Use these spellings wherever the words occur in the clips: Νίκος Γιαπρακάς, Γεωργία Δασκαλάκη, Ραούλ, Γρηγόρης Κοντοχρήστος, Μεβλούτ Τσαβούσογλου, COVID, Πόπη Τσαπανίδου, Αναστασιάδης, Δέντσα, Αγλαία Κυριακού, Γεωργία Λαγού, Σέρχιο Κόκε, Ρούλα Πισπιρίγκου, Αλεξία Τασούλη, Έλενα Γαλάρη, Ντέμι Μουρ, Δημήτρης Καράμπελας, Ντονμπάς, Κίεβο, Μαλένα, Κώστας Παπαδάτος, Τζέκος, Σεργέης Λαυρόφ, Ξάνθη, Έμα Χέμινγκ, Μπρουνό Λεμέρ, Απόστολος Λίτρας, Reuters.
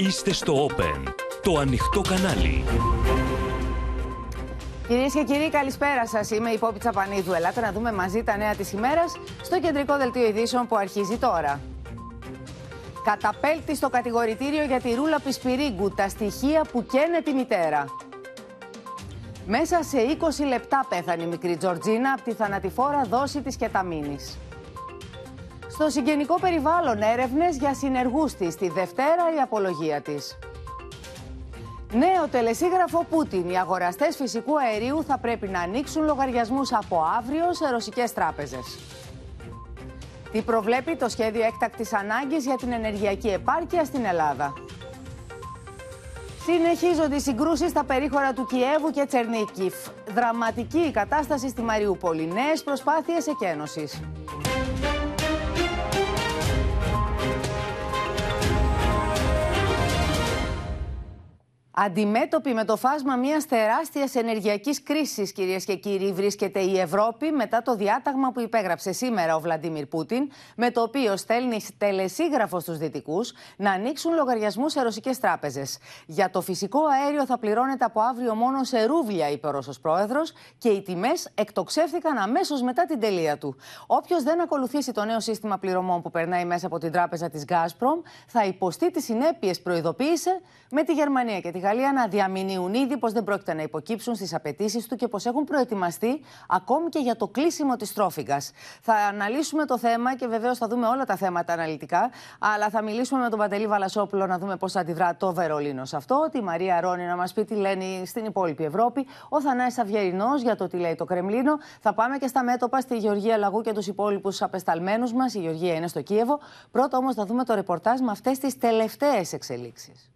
Είστε στο Open, το ανοιχτό κανάλι. Κυρίες και κύριοι, καλησπέρα σας. Είμαι η Πόπη Τσαπανίδου. Ελάτε να δούμε μαζί τα νέα της ημέρας στο κεντρικό δελτίο ειδήσεων που αρχίζει τώρα. Καταπέλτη στο κατηγορητήριο για τη Ρούλα Πισπιρίγκου, τα στοιχεία που καίνε τη μητέρα. Μέσα σε 20 λεπτά πέθανε η μικρή Τζορτζίνα από τη θανατηφόρα δόση της κεταμίνης. Στο συγγενικό περιβάλλον έρευνες για συνεργούς της, τη Δευτέρα η απολογία της. Νέο τελεσίγραφο Πούτιν. Οι αγοραστές φυσικού αερίου θα πρέπει να ανοίξουν λογαριασμούς από αύριο σε ρωσικές τράπεζες. Τι προβλέπει το σχέδιο έκτακτης ανάγκης για την ενεργειακή επάρκεια στην Ελλάδα. Συνεχίζονται οι συγκρούσεις στα περίχωρα του Κιέβου και Τσερνίχιβ. Δραματική η κατάσταση στη Μαριούπολη. Νέες προσπάθειες εκένωσης. Αντιμέτωπη με το φάσμα μιας τεράστιας ενεργειακής κρίσης, κυρίες και κύριοι, βρίσκεται η Ευρώπη μετά το διάταγμα που υπέγραψε σήμερα ο Βλαντιμίρ Πούτιν, με το οποίο στέλνει τελεσίγραφο στους Δυτικούς να ανοίξουν λογαριασμούς σε ρωσικές τράπεζες. Για το φυσικό αέριο θα πληρώνεται από αύριο μόνο σε ρούβλια, είπε ο Ρώσος πρόεδρος, και οι τιμές εκτοξεύθηκαν αμέσως μετά την τελεία του. Όποιος δεν ακολουθήσει το νέο σύστημα πληρωμών που περνάει μέσα από την τράπεζα της Gazprom θα υποστεί τις συνέπειες, προειδοποίησε, με τη Γερμανία και τη Γαλλία να διαμηνύουν ήδη πως δεν πρόκειται να υποκύψουν στις απαιτήσεις του και πως έχουν προετοιμαστεί ακόμη και για το κλείσιμο της τρόφιγγας. Θα αναλύσουμε το θέμα και βεβαίως θα δούμε όλα τα θέματα αναλυτικά, αλλά θα μιλήσουμε με τον Παντελή Βαλασόπουλο να δούμε πώς αντιδρά το Βερολίνο σε αυτό, τη Μαρία Ρώνη να μας πει τι λένε στην υπόλοιπη Ευρώπη, ο Θανάσης Αυγερινός για το τι λέει το Κρεμλίνο. Θα πάμε και στα μέτωπα στη Γεωργία Λαγού και τους υπόλοιπους απεσταλμένους μας. Η Γεωργία είναι στο Κίεβο. Πρώτα όμως θα δούμε το ρεπορτάζ με αυτές τις τελευταίες εξελίξεις.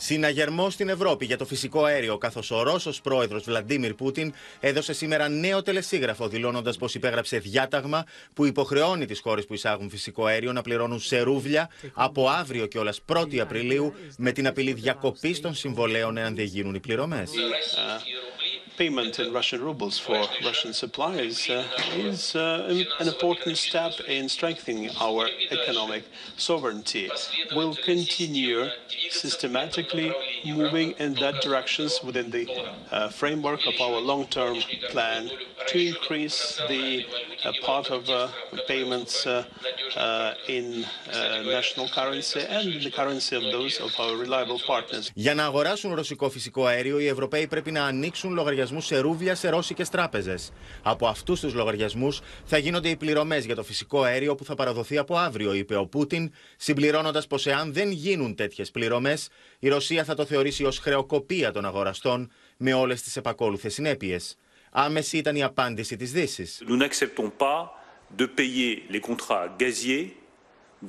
Συναγερμός στην Ευρώπη για το φυσικό αέριο, καθώς ο Ρώσος πρόεδρος Βλαντίμιρ Πούτιν έδωσε σήμερα νέο τελεσίγραφο, δηλώνοντας πως υπέγραψε διάταγμα που υποχρεώνει τις χώρες που εισάγουν φυσικό αέριο να πληρώνουν σε ρούβλια από αύριο κιόλας 1η Απριλίου, με την απειλή διακοπής των συμβολέων εάν δεν γίνουν οι πληρωμές. Payment in Russian rubles for Russian supplies is an important step in strengthening our economic sovereignty. We'll continue systematically moving in that direction within the framework of our long-term plan to increase the part of payments in national currency and in the currency of those of our reliable partners. Για να αγοράσουν ρωσικό φυσικό αέριο, οι Ευρωπαίοι πρέπει να ανοίξουν λογαριασμούς σε ρούβλια σε ρώσικες τράπεζες. Από αυτούς τους λογαριασμούς θα γίνονται οι πληρωμές για το φυσικό αέριο που θα παραδοθεί από αύριο, είπε ο Πούτιν, συμπληρώνοντας πως εάν δεν γίνουν τέτοιες πληρωμές, η Ρωσία θα το θεωρήσει ως χρεοκοπία των αγοραστών με όλες τις επακόλουθες συνέπειες. Άμεση ήταν η απάντηση της Δύσης. Nous n'acceptons pas de payer les contrats gaziers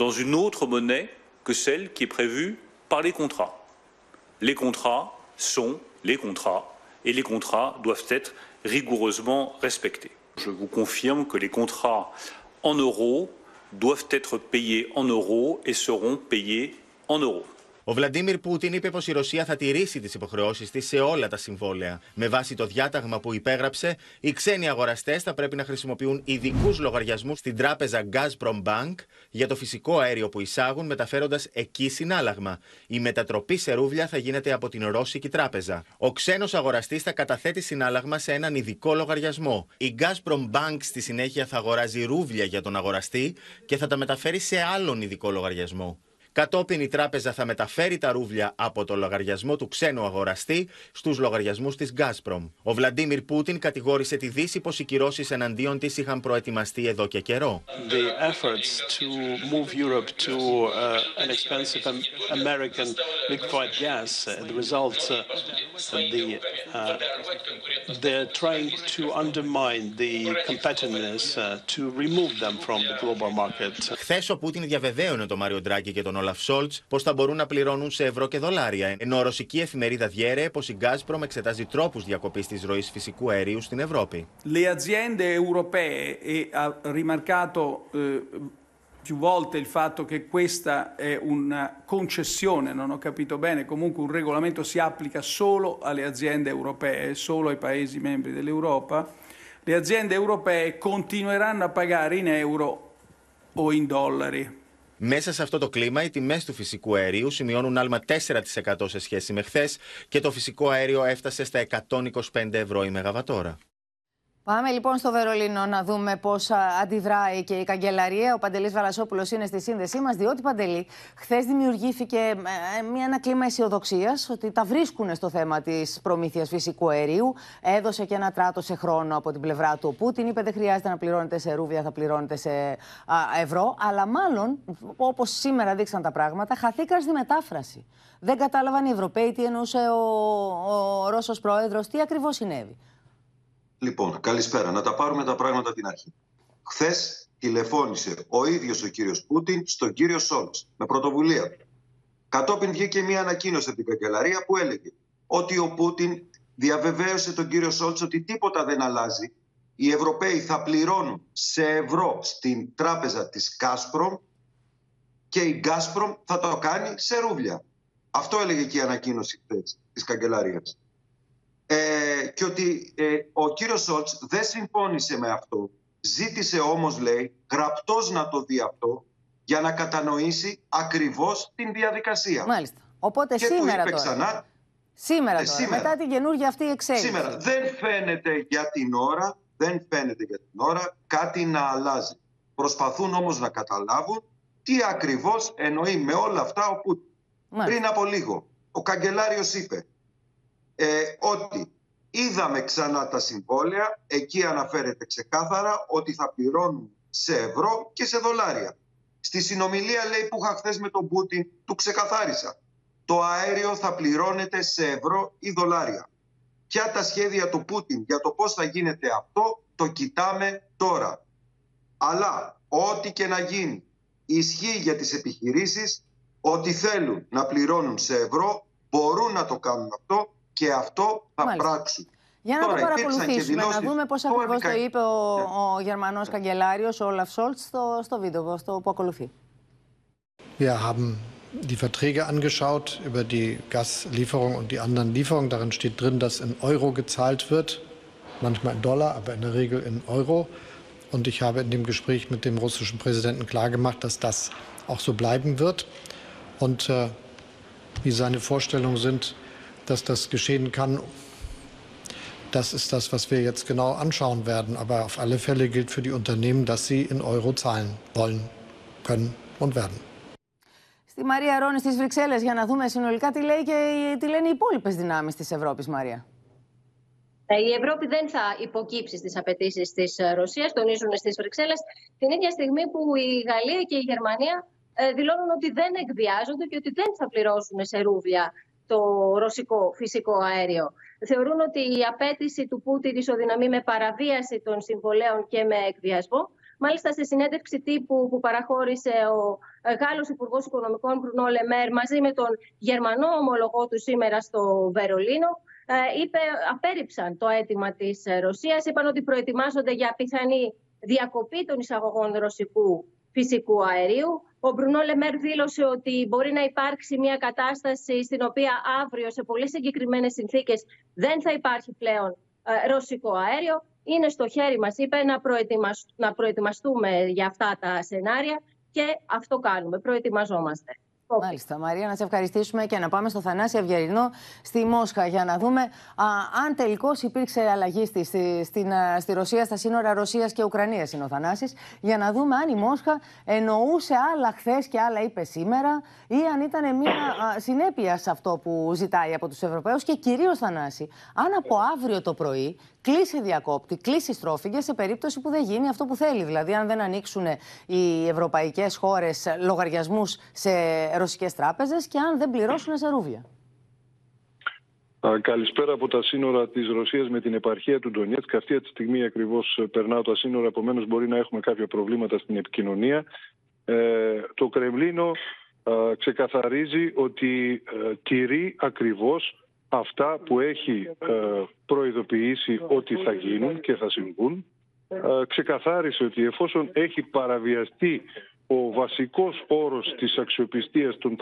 dans une autre monnaie que celle qui est prévue par les contrats. Les contrats sont les contrats. Et les contrats doivent être rigoureusement respectés. Je vous confirme que les contrats en euros doivent être payés en euros et seront payés en euros. Ο Βλαντίμιρ Πούτιν είπε πως η Ρωσία θα τηρήσει τις υποχρεώσεις της σε όλα τα συμβόλαια. Με βάση το διάταγμα που υπέγραψε, οι ξένοι αγοραστές θα πρέπει να χρησιμοποιούν ειδικούς λογαριασμούς στην τράπεζα Gazprom Bank για το φυσικό αέριο που εισάγουν, μεταφέροντας εκεί συνάλλαγμα. Η μετατροπή σε ρούβλια θα γίνεται από την Ρώσικη τράπεζα. Ο ξένος αγοραστής θα καταθέτει συνάλλαγμα σε έναν ειδικό λογαριασμό. Η Gazprom Bank στη συνέχεια θα αγοράζει ρούβλια για τον αγοραστή και θα τα μεταφέρει σε άλλον ειδικό λογαριασμό. Κατόπιν η τράπεζα θα μεταφέρει τα ρούβλια από το λογαριασμό του ξένου αγοραστή στους λογαριασμούς της Gazprom. Ο Βλαντίμιρ Πούτιν κατηγόρησε τη Δύση πως οι κυρώσεις εναντίον της είχαν προετοιμαστεί εδώ και καιρό. Χθες ο Πούτιν διαβεβαίωνε τον Μάριο Ντράγκι και τον Olaf Scholz πως θα μπορούν να πληρώνουν σε ευρώ και δολάρια, ενώ ρωσική εφημερίδα διέρεε πως η Gazprom εξετάζει τρόπους διακοπής της ροής φυσικού αερίου στην Ευρώπη. Le aziende europee, e ha rimarcato più volte il fatto che questa è una concessione, non ho capito bene, comunque un regolamento si applica solo alle aziende europee, solo ai paesi membri dell'Europa. Le aziende europee continueranno a pagare in euro o in dollari. Μέσα σε αυτό το κλίμα, οι τιμές του φυσικού αερίου σημειώνουν άλμα 4% σε σχέση με χθες και το φυσικό αέριο έφτασε στα 125 ευρώ η μεγαβατόρα. Πάμε λοιπόν στο Βερολίνο να δούμε πώς αντιδράει και η καγκελαρία. Ο Παντελής Βαλασόπουλος είναι στη σύνδεσή μας, διότι, Παντελή, χθες δημιουργήθηκε ένα κλίμα αισιοδοξίας ότι τα βρίσκουν στο θέμα της προμήθειας φυσικού αερίου. Έδωσε και ένα τράτο σε χρόνο από την πλευρά του ο Πούτιν. Είπε δεν χρειάζεται να πληρώνετε σε ρούβλια, θα πληρώνετε σε ευρώ. Αλλά μάλλον, όπως σήμερα δείξαν τα πράγματα, χαθήκαν στη μετάφραση. Δεν κατάλαβαν οι Ευρωπαίοι τι εννοούσε ο Ρώσος πρόεδρος, τι ακριβώς συνέβη. Λοιπόν, καλησπέρα. Να τα πάρουμε τα πράγματα την αρχή. Χθες τηλεφώνησε ο ίδιος ο κύριος Πούτιν στον κύριο Σόλτς με πρωτοβουλία. Κατόπιν βγήκε μια ανακοίνωση από την καγκελαρία που έλεγε ότι ο Πούτιν διαβεβαίωσε τον κύριο Σόλτς ότι τίποτα δεν αλλάζει. Οι Ευρωπαίοι θα πληρώνουν σε ευρώ στην τράπεζα της Gazprom και η Gazprom θα το κάνει σε ρούβλια. Αυτό έλεγε και η ανακοίνωση χθες της καγκελαρίας. Και ότι ο κύριος Σόλτς δεν συμφώνησε με αυτό. Ζήτησε όμως, λέει, γραπτός να το δει αυτό για να κατανοήσει ακριβώς την διαδικασία. Μάλιστα. Οπότε και σήμερα του είπε τώρα. Ξανά, σήμερα. Μετά την καινούργια αυτή εξέλιξη. Σήμερα. Δεν φαίνεται για την ώρα, κάτι να αλλάζει. Προσπαθούν όμως να καταλάβουν τι ακριβώς εννοεί με όλα αυτά ο Πούτιν. Πριν από λίγο, ο καγκελάριος είπε ότι είδαμε ξανά τα συμβόλαια, εκεί αναφέρεται ξεκάθαρα ότι θα πληρώνουν σε ευρώ και σε δολάρια. Στη συνομιλία, λέει, που είχα χθες με τον Πούτιν, του ξεκαθάρισα. Το αέριο θα πληρώνεται σε ευρώ ή δολάρια. Ποια τα σχέδια του Πούτιν για το πώς θα γίνεται αυτό, το κοιτάμε τώρα. Αλλά ό,τι και να γίνει, ισχύει για τις επιχειρήσεις ότι θέλουν να πληρώνουν σε ευρώ, μπορούν να το κάνουν αυτό. Και αυτό θα πράξουν. Για να το παρακολουθήσουμε, να δούμε πώς ακριβώς το είπε ο Γερμανός καγκελάριος, ο Olaf Scholz, στο βίντεο που ακολουθεί. Wir haben die Verträge angeschaut über die Gaslieferung und die anderen Lieferungen. Darin steht drin, dass in Euro gezahlt wird, manchmal in Dollar, aber in der Regel in Euro. Und ich habe in dem Gespräch mit dem russischen Präsidenten klargemacht, dass das auch so bleiben wird. Und wie seine Vorstellungen sind, dass das geschehen kann, das ist das, was wir jetzt genau anschauen werden. Aber auf alle Fälle gilt für die Unternehmen, dass sie in Euro zahlen wollen, können und werden. Στη Μαρία Ρώνη στις Βρυξέλλες για να δούμε συνολικά τι λέει και τι λένε οι υπόλοιπες δυνάμεις της Ευρώπης, Μαρία. Η Ευρώπη δεν θα υποκύψει στις απαιτήσεις της Ρωσίας, τονίζουν στις Βρυξέλλες, την ίδια στιγμή που η Γαλλία και η Γερμανία δηλώνουν ότι δεν εκβιάζονται και ότι δεν θα πληρώσουν σε ρούβλια το ρωσικό φυσικό αέριο. Θεωρούν ότι η απέτηση του Πούτιν ισοδυναμεί με παραβίαση των συμβολέων και με εκβιασμό. Μάλιστα, στη συνέντευξη τύπου που παραχώρησε ο Γάλλος Υπουργός Οικονομικών Μπρουνό Λεμέρ μαζί με τον Γερμανό ομολογό του σήμερα στο Βερολίνο, απέρριψαν το αίτημα της Ρωσίας. Είπαν ότι προετοιμάζονται για πιθανή διακοπή των εισαγωγών ρωσικού φυσικού αερίου. Ο Μπρουνό Λεμέρ δήλωσε ότι μπορεί να υπάρξει μια κατάσταση στην οποία αύριο σε πολύ συγκεκριμένες συνθήκες δεν θα υπάρχει πλέον ρωσικό αέριο. Είναι στο χέρι μας, είπε, να προετοιμαστούμε για αυτά τα σενάρια και αυτό κάνουμε, προετοιμαζόμαστε. Μάλιστα, Μαρία, να σε ευχαριστήσουμε και να πάμε στο Θανάση Αυγερινό στη Μόσχα για να δούμε αν τελικώς υπήρξε αλλαγή στη Ρωσία, στα σύνορα Ρωσίας και Ουκρανίας είναι ο Θανάσης, για να δούμε αν η Μόσχα εννοούσε άλλα χθες και άλλα είπε σήμερα ή αν ήταν μια συνέπεια σε αυτό που ζητάει από τους Ευρωπαίους και κυρίως, Θανάση, αν από αύριο το πρωί κλείσει διακόπτη, κλείσει στρόφιγγες σε περίπτωση που δεν γίνει αυτό που θέλει. Δηλαδή, αν δεν ανοίξουν οι ευρωπαϊκές χώρες λογαριασμούς σε ρωσικές τράπεζες και αν δεν πληρώσουν σε ρούβλια. Καλησπέρα από τα σύνορα της Ρωσίας με την επαρχία του Ντονιέτσκ. Αυτή τη στιγμή ακριβώς περνάω τα σύνορα, επομένως μπορεί να έχουμε κάποια προβλήματα στην επικοινωνία. Το Κρεμλίνο ξεκαθαρίζει ότι τηρεί ακριβώς αυτά που έχει προειδοποιήσει ότι θα γίνουν και θα συμβούν. Ξεκαθάρισε ότι εφόσον έχει παραβιαστεί ο βασικός όρος της αξιοπιστίας των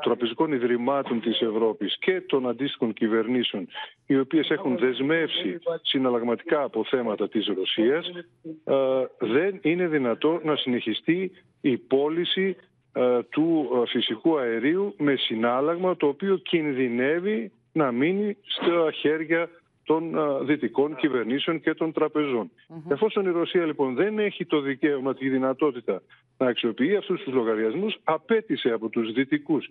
τραπεζικών ιδρυμάτων της Ευρώπης και των αντίστοιχων κυβερνήσεων, οι οποίες έχουν δεσμεύσει συναλλαγματικά από θέματα της Ρωσίας, δεν είναι δυνατό να συνεχιστεί η πώληση του φυσικού αερίου με συνάλλαγμα το οποίο κινδυνεύει να μείνει στα χέρια των δυτικών κυβερνήσεων και των τραπεζών. Εφόσον η Ρωσία λοιπόν δεν έχει το δικαίωμα, τη δυνατότητα να αξιοποιεί αυτούς τους λογαριασμούς, απέτησε από τους δυτικούς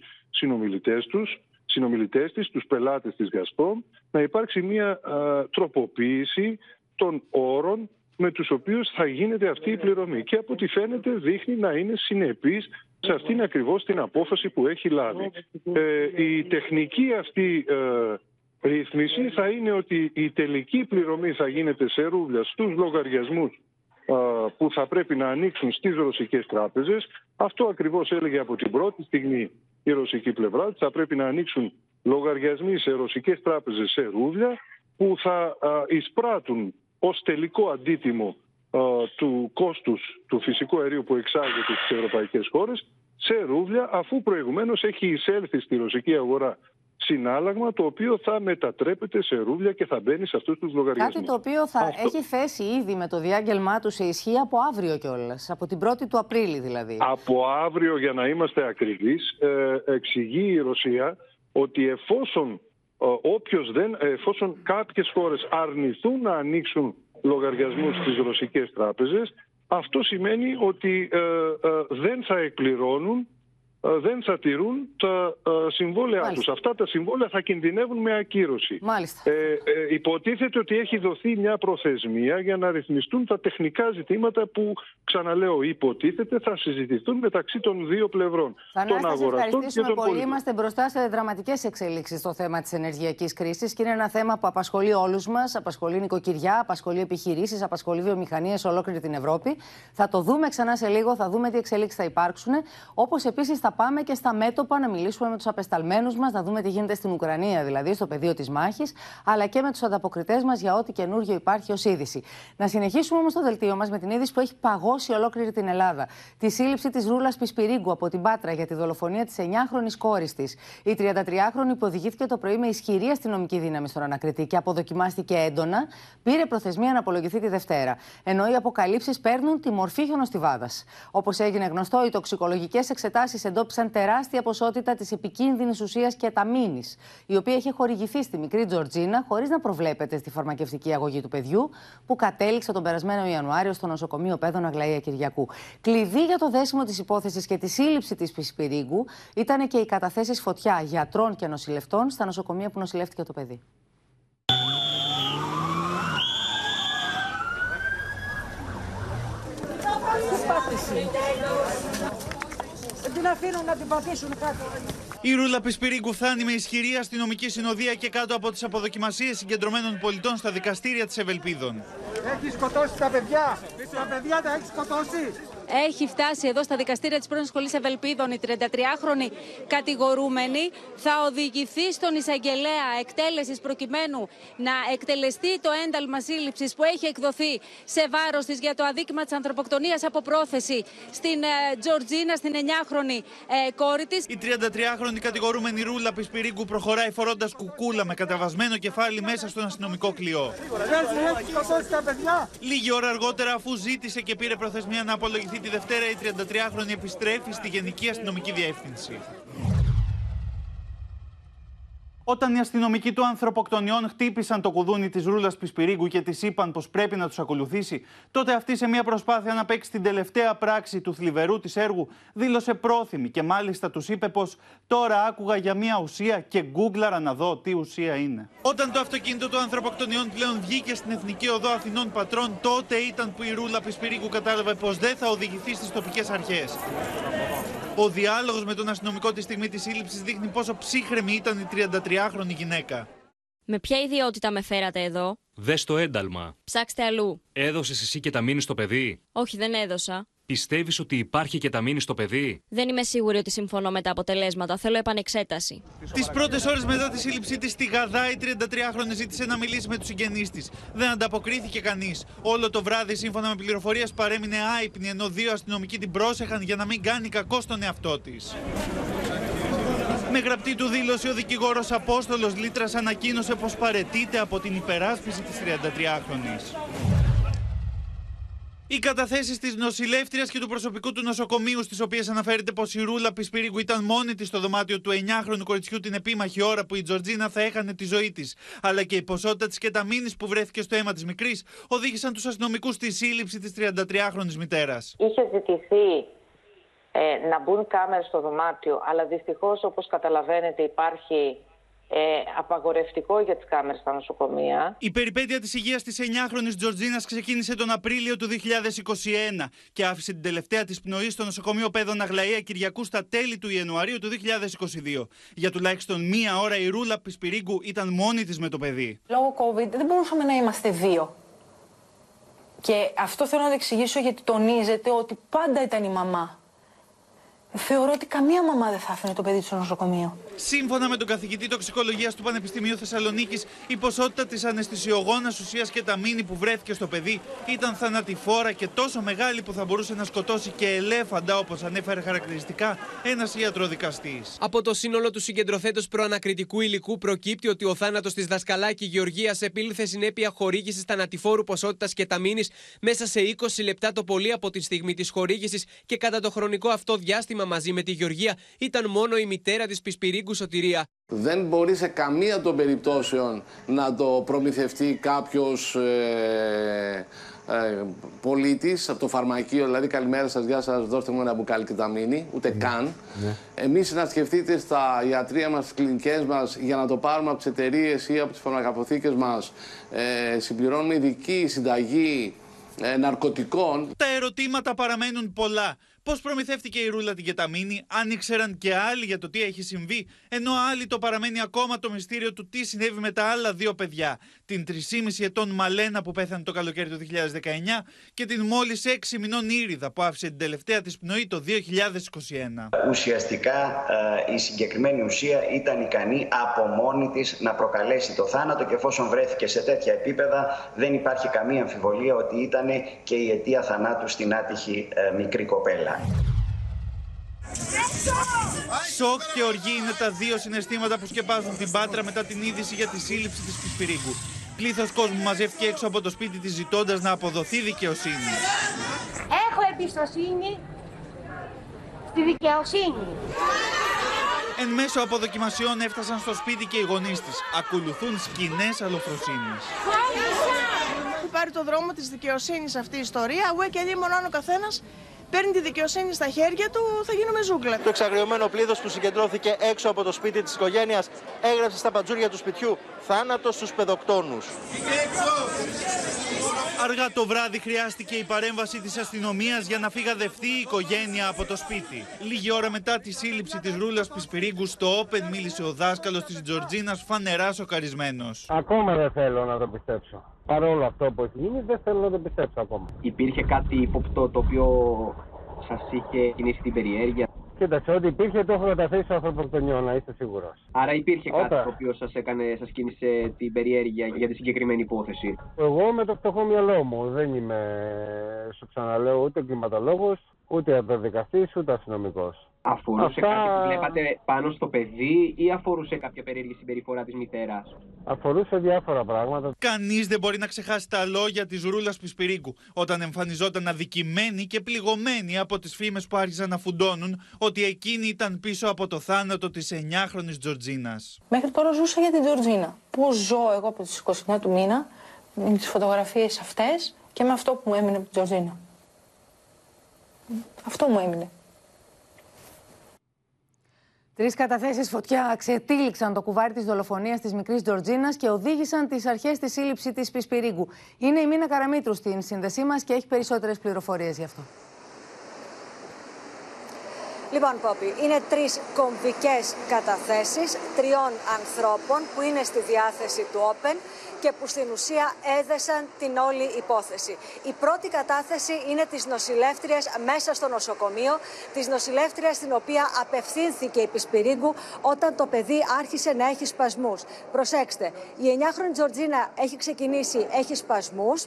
συνομιλητές της, τους πελάτες της Gazprom, να υπάρξει μια τροποποίηση των όρων με τους οποίους θα γίνεται αυτή η πληρωμή. Και από ό,τι φαίνεται δείχνει να είναι συνεπής σε αυτήν ακριβώς την απόφαση που έχει λάβει. Η τεχνική αυτή ρύθμιση θα είναι ότι η τελική πληρωμή θα γίνεται σε ρούβλια στους λογαριασμούς που θα πρέπει να ανοίξουν στις ρωσικές τράπεζες. Αυτό ακριβώς έλεγε από την πρώτη στιγμή η ρωσική πλευρά, ότι θα πρέπει να ανοίξουν λογαριασμοί σε ρωσικές τράπεζες σε ρούβλια που θα εισπράττουν ως τελικό αντίτιμο του κόστους του φυσικού αερίου που εξάγεται στις ευρωπαϊκές χώρες σε ρούβλια, αφού προηγουμένως έχει εισέλθει στη ρωσική αγορά συνάλλαγμα το οποίο θα μετατρέπεται σε ρούβλια και θα μπαίνει σε αυτούς τους λογαριασμούς. Κάτι το οποίο θα έχει θέσει ήδη με το διάγγελμά του σε ισχύ από αύριο κιόλας, από την 1η του Απρίλη δηλαδή. Από αύριο, για να είμαστε ακριβείς, εξηγεί η Ρωσία ότι εφόσον κάποιες χώρες αρνηθούν να ανοίξουν λογαριασμούς στις ρωσικές τράπεζες, αυτό σημαίνει ότι δεν θα εκπληρώνουν, δεν θα τηρούν τα συμβόλαιά τους. Αυτά τα συμβόλαια θα κινδυνεύουν με ακύρωση. Υποτίθεται ότι έχει δοθεί μια προθεσμία για να ρυθμιστούν τα τεχνικά ζητήματα που, ξαναλέω, υποτίθεται θα συζητηθούν μεταξύ των δύο πλευρών. Των αγοραστών και των πολιτών. Είμαστε μπροστά σε δραματικές εξελίξεις στο θέμα της ενεργειακής κρίσης και είναι ένα θέμα που απασχολεί όλους μας, απασχολεί νοικοκυριά, απασχολεί επιχειρήσεις, απασχολεί βιομηχανίες σε ολόκληρη την Ευρώπη. Θα το δούμε ξανά σε λίγο, θα δούμε τι εξελίξεις θα υπάρξουν. Όπως επίσης θα πάμε και στα μέτωπα να μιλήσουμε με τους απεσταλμένους μας, να δούμε τι γίνεται στην Ουκρανία, δηλαδή στο πεδίο της μάχης, αλλά και με τους ανταποκριτές μας για ό,τι καινούργιο υπάρχει ως είδηση. Να συνεχίσουμε όμως το δελτίο μας με την είδηση που έχει παγώσει ολόκληρη την Ελλάδα. Τη σύλληψη της Ρούλας Πισπιρίγκου από την Πάτρα για τη δολοφονία της 9χρονης κόρης της. Η 33χρονη που οδηγήθηκε το πρωί με ισχυρή αστυνομική δύναμη στον ανακριτή και αποδοκιμάστηκε έντονα, πήρε προθεσμία να απολογηθεί τη Δευτέρα. Ενώ οι αποκαλύψεις παίρνουν τη μορφή χιονοστιβάδας. Όπως έγινε γνωστό, οι τοξικολογικές εξετάσεις εντόπισαν τεράστια ποσότητα της επικίνδυνης ουσίας κεταμίνης, η οποία είχε χορηγηθεί στη μικρή Τζορτζίνα χωρίς να προβλέπεται στη φαρμακευτική αγωγή του παιδιού, που κατέληξε τον περασμένο Ιανουάριο στο νοσοκομείο Παίδων Αγλαία Κυριακού. Κλειδί για το δέσιμο της υπόθεσης και τη σύλληψη της Πισπιρίγκου ήταν και οι καταθέσεις φωτιά γιατρών και νοσηλευτών στα νοσοκομεία που νοσηλεύτηκε το παιδί. Την αφήνουν να την πατήσουν κάτω. Η Ρούλα Πισπιρίγκου φθάνει με ισχυρή αστυνομική συνοδεία και κάτω από τις αποδοκιμασίες συγκεντρωμένων πολιτών στα δικαστήρια της Ευελπίδων. Έχει σκοτώσει τα παιδιά. Τα παιδιά τα έχει σκοτώσει. Έχει φτάσει εδώ στα δικαστήρια της πρώην σχολής Ευελπίδων η 33χρονη κατηγορούμενη. Θα οδηγηθεί στον εισαγγελέα εκτέλεσης προκειμένου να εκτελεστεί το ένταλμα σύλληψης που έχει εκδοθεί σε βάρος της για το αδίκημα της ανθρωποκτονίας από πρόθεση στην Τζορτζίνα, στην 9χρονη κόρη της. Η 33χρονη κατηγορούμενη Ρούλα Πισπιρίγκου προχωράει φορώντας κουκούλα με καταβασμένο κεφάλι μέσα στον αστυνομικό κλειό. Λίγη ώρα αργότερα, αφού ζήτησε και πήρε προθεσμία να απολογηθεί τη Δευτέρα, η 33χρονη επιστρέφει στη Γενική Αστυνομική Διεύθυνση. Όταν οι αστυνομικοί του ανθρωποκτονιών χτύπησαν το κουδούνι της Ρούλας Πισπιρίγκου και της είπαν πως πρέπει να τους ακολουθήσει, τότε αυτή, σε μια προσπάθεια να παίξει την τελευταία πράξη του θλιβερού της έργου, δήλωσε πρόθυμη και μάλιστα τους είπε πως «Τώρα άκουγα για μια ουσία και γκούγκλαρα να δω τι ουσία είναι». Όταν το αυτοκίνητο του ανθρωποκτονιών πλέον βγήκε στην Εθνική Οδό Αθηνών Πατρών, τότε ήταν που η Ρούλα Πισπιρίγκου κατάλαβε πως δεν θα οδηγηθεί στις τοπικές αρχές. Ο διάλογος με τον αστυνομικό τη στιγμή της σύλληψης δείχνει πόσο ψύχρεμη ήταν η 33χρονη γυναίκα. Με ποια ιδιότητα με φέρατε εδώ? Δες το ένταλμα. Ψάξτε αλλού. Έδωσες εσύ κεταμίνη στο παιδί? Όχι, δεν έδωσα. Πιστεύεις ότι υπάρχει κεταμίνη στο παιδί? Δεν είμαι σίγουρη ότι συμφωνώ με τα αποτελέσματα. Θέλω επανεξέταση. Τις πρώτες ώρες μετά τη σύλληψή της στη Γαδά, η 33χρονη ζήτησε να μιλήσει με τους συγγενείς της. Δεν ανταποκρίθηκε κανείς. Όλο το βράδυ, σύμφωνα με πληροφορίες, παρέμεινε άυπνη, ενώ δύο αστυνομικοί την πρόσεχαν για να μην κάνει κακό στον εαυτό της. Με γραπτή του δήλωση, ο δικηγόρος Απόστολος Λίτρας ανακοίνωσε πως παραιτείται από την υπεράσπιση της 33χρονης. Οι καταθέσεις της νοσηλεύτριας και του προσωπικού του νοσοκομείου, στις οποίες αναφέρεται πως η Ρούλα Πισπιρίγκου ήταν μόνη της στο δωμάτιο του 9χρονου κοριτσιού την επίμαχη ώρα που η Τζορτζίνα θα έχανε τη ζωή της, αλλά και η ποσότητα της κεταμίνης που βρέθηκε στο αίμα της μικρής, οδήγησαν τους αστυνομικούς στη σύλληψη της 33χρονης μητέρας. Είχε ζητηθεί να μπουν κάμερες στο δωμάτιο, αλλά δυστυχώς, όπως καταλαβαίνετε, υπάρχει απαγορευτικό για τις κάμερες στα νοσοκομεία. Η περιπέτεια της υγείας της 9χρονης Τζορτζίνας ξεκίνησε τον Απρίλιο του 2021 και άφησε την τελευταία της πνοή στο νοσοκομείο Παιδων Αγλαία Κυριακού στα τέλη του Ιανουαρίου του 2022. Για τουλάχιστον μία ώρα η Ρούλα Πισπιρίγκου ήταν μόνη της με το παιδί. Λόγω COVID δεν μπορούσαμε να είμαστε δύο. Και αυτό θέλω να το εξηγήσω, γιατί τονίζεται ότι πάντα ήταν η μαμά. Θεωρώ ότι καμία μαμά δεν θα άφηνε το παιδί στο νοσοκομείο. Σύμφωνα με τον καθηγητή τοξικολογίας του Πανεπιστημίου Θεσσαλονίκης, η ποσότητα της αναισθησιογόνας ουσίας κεταμίνη που βρέθηκε στο παιδί ήταν θανατηφόρα και τόσο μεγάλη που θα μπορούσε να σκοτώσει και ελέφαντα, όπως ανέφερε χαρακτηριστικά ένας ιατροδικαστής. Από το σύνολο του συγκεντρωθέντος προανακριτικού υλικού προκύπτει ότι ο θάνατος της Δασκαλάκη Γεωργίας επήλθε συνέπεια χορήγησης θανατηφόρου ποσότητας κεταμίνης μέσα σε 20 λεπτά το πολύ από τη στιγμή της χορήγησης, και κατά το χρονικό αυτό διάστημα μαζί με τη Γεωργία ήταν μόνο η μητέρα της Πισπιρίγκου Σωτηρία. Δεν μπορεί σε καμία των περιπτώσεων να το προμηθευτεί κάποιος πολίτης από το φαρμακείο, δηλαδή καλημέρα σας, γεια σας, δώστε μου ένα μπουκάλι κεταμίνη, ούτε καν. Εμείς να σκεφτείτε στα ιατρεία μας, στις κλινικές μας, για να το πάρουμε από τις εταιρείες ή από τις φαρμακαποθήκες μας, συμπληρώνουμε ειδική συνταγή ναρκωτικών. Τα ερωτήματα παραμένουν πολλά. Πώς προμηθεύτηκε η Ρούλα την κεταμίνη, αν ήξεραν και άλλοι για το τι έχει συμβεί, ενώ άλλοι το παραμένει ακόμα το μυστήριο του τι συνέβη με τα άλλα δύο παιδιά. Την 3,5 ετών Μαλένα που πέθανε το καλοκαίρι του 2019 και την μόλις 6 μηνών Ήριδα που άφησε την τελευταία της πνοή το 2021. Ουσιαστικά η συγκεκριμένη ουσία ήταν ικανή από μόνη της να προκαλέσει το θάνατο και εφόσον βρέθηκε σε τέτοια επίπεδα δεν υπάρχει καμία αμφιβολία ότι ήταν και η αιτία θανάτου στην άτυχη μικρή κοπέλα. Σοκ και οργή είναι τα δύο συναισθήματα που σκεπάζουν την Πάτρα μετά την είδηση για τη σύλληψη της Πισπιρίγκου. Πλήθος κόσμου μαζεύτηκε έξω από το σπίτι της ζητώντας να αποδοθεί δικαιοσύνη. Έχω εμπιστοσύνη στη δικαιοσύνη. Εν μέσω αποδοκιμασιών έφτασαν στο σπίτι και οι γονείς της. Ακολουθούν σκηνές αλλοφροσύνης. Έχει πάρει το δρόμο της δικαιοσύνης αυτή η ιστορία. Ουέ και δίμον αν ο καθένας παίρνει τη δικαιοσύνη στα χέρια του, θα γίνουμε ζούγκλα. Το εξαγριωμένο πλήθος που συγκεντρώθηκε έξω από το σπίτι της οικογένειας έγραψε στα παντζούρια του σπιτιού θάνατος στους παιδοκτόνους. Αργά το βράδυ χρειάστηκε η παρέμβαση της αστυνομίας για να φυγαδευτεί η οικογένεια από το σπίτι. Λίγη ώρα μετά τη σύλληψη της Ρούλας Πισπιρίγκου στο Open μίλησε ο δάσκαλος της Τζορτζίνας φανερά σοκαρισμένος. Ακόμα δεν θέλω να το πιστέψω. Παρόλο αυτό που έχει γίνει, δεν θέλω να το πιστέψω ακόμα. Υπήρχε κάτι υποπτό το οποίο σας είχε κινήσει την περιέργεια? Κοίταξε, ό,τι υπήρχε το έχω καταθέσει στο ανθρωποκτονιό, να είστε σίγουρος. Άρα υπήρχε κάτι το οποίο σας κίνησε την περιέργεια για τη συγκεκριμένη υπόθεση? Εγώ με το φτωχό μυαλό μου δεν είμαι, σου ξαναλέω, ούτε κλιματολόγος, ούτε αντιδικαστής, ούτε αστυνομικός. Αφορούσε κάτι που βλέπατε πάνω στο παιδί ή αφορούσε κάποια περίεργη συμπεριφορά της μητέρας? Αφορούσε διάφορα πράγματα. Κανείς δεν μπορεί να ξεχάσει τα λόγια της Ρούλας Πισπιρίγκου όταν εμφανιζόταν αδικημένη και πληγωμένη από τις φήμες που άρχισαν να φουντώνουν ότι εκείνη ήταν πίσω από το θάνατο της 9χρονης Τζορτζίνας. Μέχρι τώρα ζούσα για την Τζορτζίνα. Πώς ζω εγώ από τις 29 του μήνα με τις φωτογραφίες αυτές και με αυτό που μου έμεινε από την Τζορτζίνα. Αυτό μου έμεινε. 3 καταθέσεις φωτιά ξετύλιξαν το κουβάρι της δολοφονίας της μικρής Τζορτζίνας και οδήγησαν τις αρχές στη σύλληψη της Πισπιρίγκου. Είναι η Μίνα Καραμίτρου στην σύνδεσή μας και έχει περισσότερες πληροφορίες γι' αυτό. Λοιπόν, Πόπη, είναι τρεις κομβικές καταθέσεις τριών ανθρώπων που είναι στη διάθεση του Open και που στην ουσία έδεσαν την όλη υπόθεση. Η πρώτη κατάθεση είναι της νοσηλεύτριας μέσα στο νοσοκομείο, της νοσηλεύτριας στην οποία απευθύνθηκε η Πισπιρίγκου όταν το παιδί άρχισε να έχει σπασμούς. Προσέξτε, η 9χρονη Τζορτζίνα έχει ξεκινήσει, έχει σπασμούς.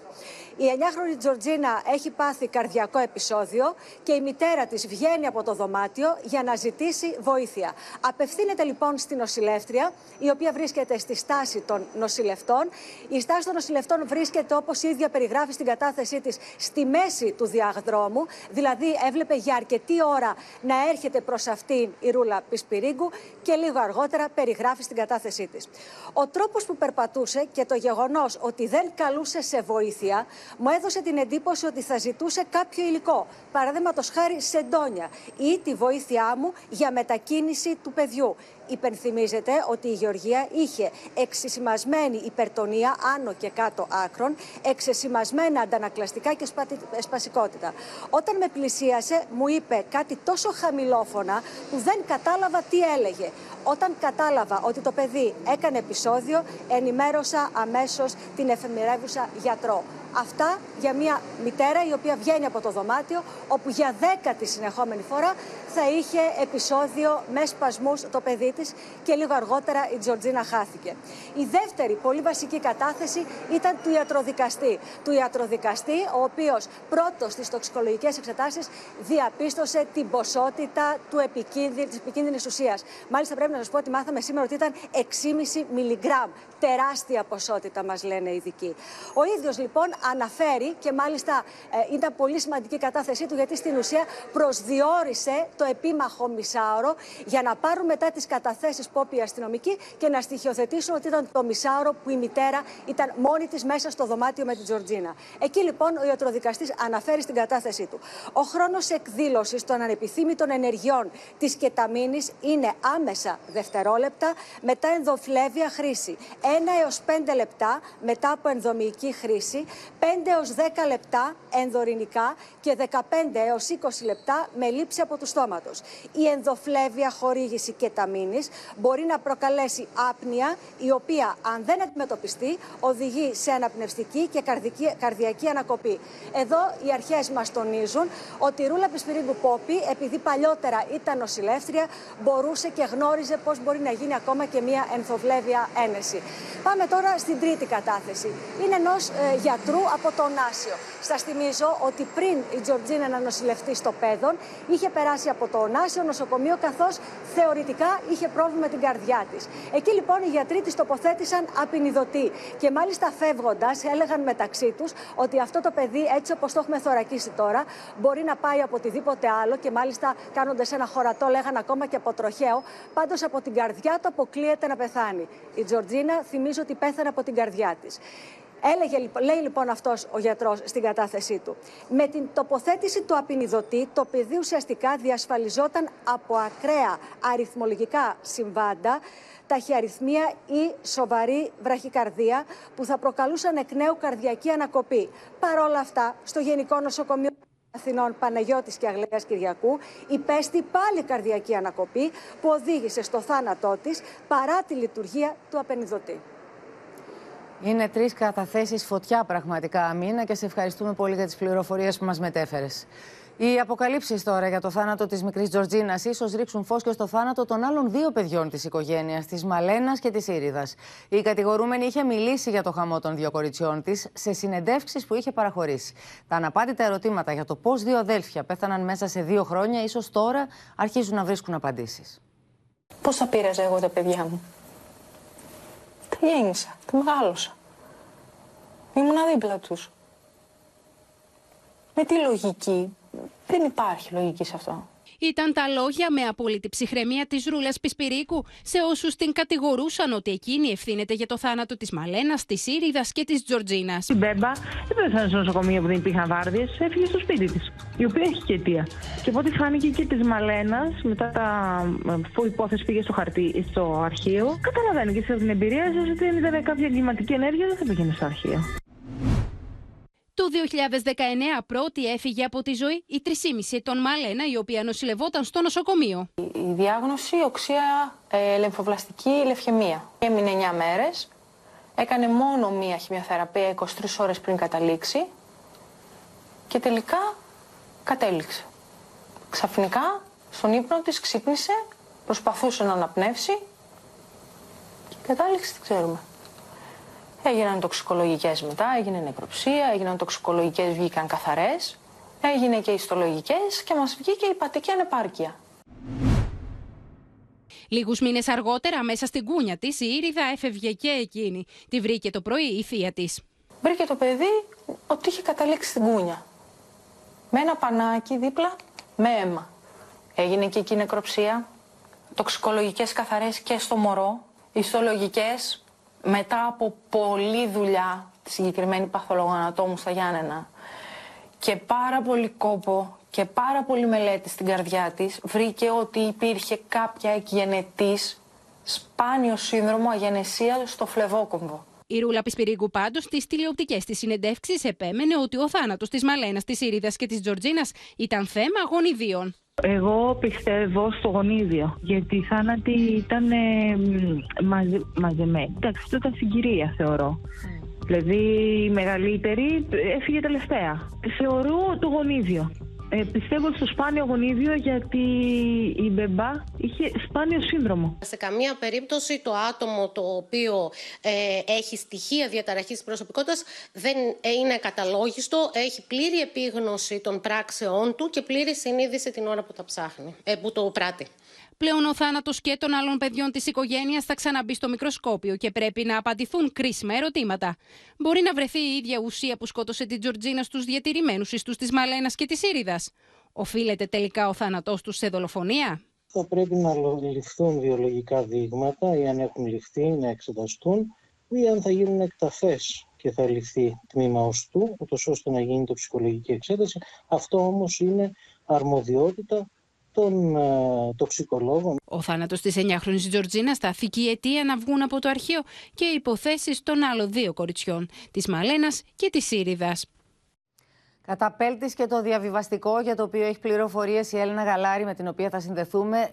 Η 9χρονη Τζορτζίνα έχει πάθει καρδιακό επεισόδιο και η μητέρα της βγαίνει από το δωμάτιο για να ζητήσει βοήθεια. Απευθύνεται λοιπόν στη νοσηλεύτρια, η οποία βρίσκεται στη στάση των νοσηλευτών. Η στάση των νοσηλευτών βρίσκεται, όπως η ίδια περιγράφει στην κατάθεσή της, στη μέση του διαδρόμου. Δηλαδή, έβλεπε για αρκετή ώρα να έρχεται προς αυτήν η Ρούλα Πισπιρίγκου και λίγο αργότερα περιγράφει στην κατάθεσή της. Ο τρόπος που περπατούσε και το γεγονός ότι δεν καλούσε σε βοήθεια μου έδωσε την εντύπωση ότι θα ζητούσε κάποιο υλικό. Παραδείγματος χάρη σεντόνια ή τη βοήθειά μου για μετακίνηση του παιδιού. Υπενθυμίζεται ότι η Γεωργία είχε εξεσημασμένη υπερτονία άνω και κάτω άκρων, εξεσημασμένα αντανακλαστικά και σπασικότητα. Όταν με πλησίασε, μου είπε κάτι τόσο χαμηλόφωνα που δεν κατάλαβα τι έλεγε. Όταν κατάλαβα ότι το παιδί έκανε επεισόδιο, ενημέρωσα αμέσως την εφημερεύουσα γιατρό. Αυτά για μια μητέρα η οποία βγαίνει από το δωμάτιο, όπου για 10η συνεχόμενη φορά θα είχε επεισόδιο με σπασμούς το παιδί της και λίγο αργότερα η Τζορτζίνα χάθηκε. Η δεύτερη πολύ βασική κατάθεση ήταν του ιατροδικαστή. Του ιατροδικαστή, ο οποίος πρώτος στις τοξικολογικές εξετάσεις διαπίστωσε την ποσότητα της επικίνδυνης ουσίας. Μάλιστα, πρέπει να σας πω ότι μάθαμε σήμερα ότι ήταν 6,5 μιλιγκράμμ. Τεράστια ποσότητα, μας λένε οι ειδικοί. Ο ίδιος λοιπόν αναφέρει, και μάλιστα ήταν πολύ σημαντική η κατάθεσή του, γιατί στην ουσία προσδιορίσε το επίμαχο μισάωρο για να πάρουν μετά τις καταθέσεις, Πόπη, οι αστυνομικοί και να στοιχειοθετήσουν ότι ήταν το μισάωρο που η μητέρα ήταν μόνη της μέσα στο δωμάτιο με την Τζορτζίνα. Εκεί λοιπόν ο ιατροδικαστής αναφέρει στην κατάθεσή του. Ο χρόνος εκδήλωσης των ανεπιθύμητων ενεργειών της κεταμίνης είναι άμεσα δευτερόλεπτα μετά ενδοφλέβια χρήση. 1 έως 5 λεπτά μετά από ενδομυϊκή χρήση, 5 έως 10 λεπτά ενδορυνικά και 15 έως 20 λεπτά με λήψη από του στόματος. Η ενδοφλέβια χορήγηση κεταμίνης μπορεί να προκαλέσει άπνοια, η οποία αν δεν αντιμετωπιστεί οδηγεί σε αναπνευστική και καρδιακή ανακοπή. Εδώ οι αρχές μας τονίζουν ότι η Ρούλα Πισπιρίγκου, Πόπη, επειδή παλιότερα ήταν νοσηλεύτρια, μπορούσε και γνώριζε πώς μπορεί να γίνει ακόμα και μια ενδοφλέβια ένεση. Πάμε τώρα στην τρίτη κατάθεση. Είναι ενός γιατρού από τον Άσιο. Σας θυμίζω ότι πριν η Τζορτζίνα να νοσηλευτεί στο Πέδον, είχε περάσει από το Άσιο νοσοκομείο, καθώς θεωρητικά είχε πρόβλημα με την καρδιά της. Εκεί λοιπόν οι γιατροί της τοποθέτησαν απεινιδωτή. Και μάλιστα φεύγοντας, έλεγαν μεταξύ τους ότι αυτό το παιδί, έτσι όπως το έχουμε θωρακίσει τώρα, μπορεί να πάει από οτιδήποτε άλλο. Και μάλιστα κάνοντας ένα χωρατό, λέγαν ακόμα και από τροχαίο. Πάντως από την καρδιά του αποκλείεται να πεθάνει. Η Τζορτζίνα, θυμίζω ότι πέθανε από την καρδιά της. Λέει λοιπόν αυτός ο γιατρός στην κατάθεσή του. Με την τοποθέτηση του απεινιδωτή, το παιδί ουσιαστικά διασφαλιζόταν από ακραία αριθμολογικά συμβάντα, ταχυαριθμία ή σοβαρή βραχυκαρδία, που θα προκαλούσαν εκ νέου καρδιακή ανακοπή. Παρ' όλα αυτά, στο Γενικό Νοσοκομείο Αθηνών Παναγιώτης και Αγλαίας Κυριακού υπέστη πάλι καρδιακή ανακοπή που οδήγησε στο θάνατό της παρά τη λειτουργία του απεινιδωτή. Είναι τρεις καταθέσεις φωτιά πραγματικά, Μίνα, και σε ευχαριστούμε πολύ για τις πληροφορίες που μας μετέφερες. Οι αποκαλύψεις τώρα για το θάνατο της μικρής Τζορτζίνας ίσως ρίξουν φως και στο θάνατο των άλλων δύο παιδιών της οικογένειας, της Μαλένας και της Ήριδας. Η κατηγορούμενη είχε μιλήσει για το χαμό των δύο κοριτσιών της σε συνεντεύξεις που είχε παραχωρήσει. Τα αναπάντητα ερωτήματα για το πώς δύο αδέλφια πέθαναν μέσα σε 2 χρόνια, ίσως τώρα αρχίζουν να βρίσκουν απαντήσεις. Πώς θα πείραζα εγώ τα παιδιά μου? Τα γέννησα, τα μεγάλωσα. Ήμουνα δίπλα τους. Με τη λογική? Δεν υπάρχει λογική σε αυτό. Ήταν τα λόγια με απόλυτη ψυχραιμία της Ρούλας Πισπιρίγκου σε όσους την κατηγορούσαν ότι εκείνη ευθύνεται για το θάνατο της Μαλένας, της Ήριδας και της Τζορτζίνας. Η Μπέμπα δεν πέθανε στο νοσοκομείο που δεν υπήρχαν βάρδιες, έφυγε στο σπίτι της, η οποία έχει και αιτία. Και από ό,τι φάνηκε και της Μαλένας, μετά που η υπόθεση πήγε στο αρχείο, καταλαβαίνω και σε την εμπειρία σας ότι αν ήταν κάποια εγκληματική ενέργεια δεν θα πήγαινε στο αρχείο. Το 2019 πρώτη έφυγε από τη ζωή η 3,5 ετών Μαλένα, η οποία νοσηλευόταν στο νοσοκομείο. Η διάγνωση οξεία λεμφοβλαστική λευχαιμία. Έμεινε 9 μέρες, έκανε μόνο μία χημιοθεραπεία 23 ώρες πριν καταλήξει και τελικά κατέληξε. Ξαφνικά στον ύπνο της ξύπνησε, προσπαθούσε να αναπνεύσει και κατάληξε, δεν ξέρουμε. Έγιναν τοξικολογικές μετά, έγινε νεκροψία, έγιναν τοξικολογικές, βγήκαν καθαρές, έγινε και ιστολογικές και μας βγήκε υπατική ανεπάρκεια. Λίγους μήνες αργότερα, μέσα στην κούνια της, η Ήριδα έφευγε και εκείνη. Τη βρήκε το πρωί η θεία της. Βρήκε το παιδί ότι είχε καταλήξει στην κούνια. Με ένα πανάκι δίπλα, με αίμα. Έγινε και εκεί νεκροψία, τοξικολογικές καθαρές και στο μωρό, ιστολογικές. Μετά από πολλή δουλειά, τη συγκεκριμένη παθολογοανατόμου στα Γιάννενα, και πάρα πολύ κόπο και πάρα πολύ μελέτη στην καρδιά της, βρήκε ότι υπήρχε κάποια εκγενετής σπάνιο σύνδρομο αγενεσίας στο φλεβόκομβο. Η Ρούλα Πισπιρίγκου πάντως στις τηλεοπτικές της συνεντεύξεις επέμενε ότι ο θάνατος της Μαλένας, της Ήριδας και της Τζορτζίνας ήταν θέμα γονιδίων. Εγώ πιστεύω στο γονίδιο, γιατί οι θάνατοι ήταν μαζεμένοι. Εντάξει, αυτό ήταν συγκυρία, θεωρώ. Δηλαδή, η μεγαλύτερη έφυγε τελευταία. Θεωρώ το γονίδιο. Πιστεύω στο σπάνιο γονίδιο, γιατί η μπεμπά είχε σπάνιο σύνδρομο. Σε καμία περίπτωση το άτομο το οποίο έχει στοιχεία διαταραχής προσωπικότητας δεν είναι ακαταλόγιστο. Έχει πλήρη επίγνωση των πράξεών του και πλήρη συνείδηση την ώρα που τα ψάχνει, που το πράττει. Πλέον ο θάνατος και των άλλων παιδιών της οικογένειας θα ξαναμπεί στο μικροσκόπιο και πρέπει να απαντηθούν κρίσιμα ερωτήματα. Μπορεί να βρεθεί η ίδια ουσία που σκότωσε την Τζορτζίνα στους διατηρημένους ιστούς της Μαλένας και της Ήριδας. Οφείλεται τελικά ο θάνατός τους σε δολοφονία? Θα πρέπει να ληφθούν βιολογικά δείγματα, ή αν έχουν ληφθεί να εξεταστούν, ή αν θα γίνουν εκταφές και θα ληφθεί τμήμα οστού, ούτως ώστε να γίνει το ψυχολογική εξέταση. Αυτό όμως είναι αρμοδιότητα των τοξικολόγων. Ο θάνατος της 9χρονης Τζορτζίνας στάθηκε η αιτία να βγουν από το αρχείο και οι υποθέσεις των άλλων δύο κοριτσιών, της Μαλένας και της Ήριδας. Καταπέλτης και το διαβιβαστικό για το οποίο έχει πληροφορίες η Έλενα Γαλάρη, με την οποία θα συνδεθούμε,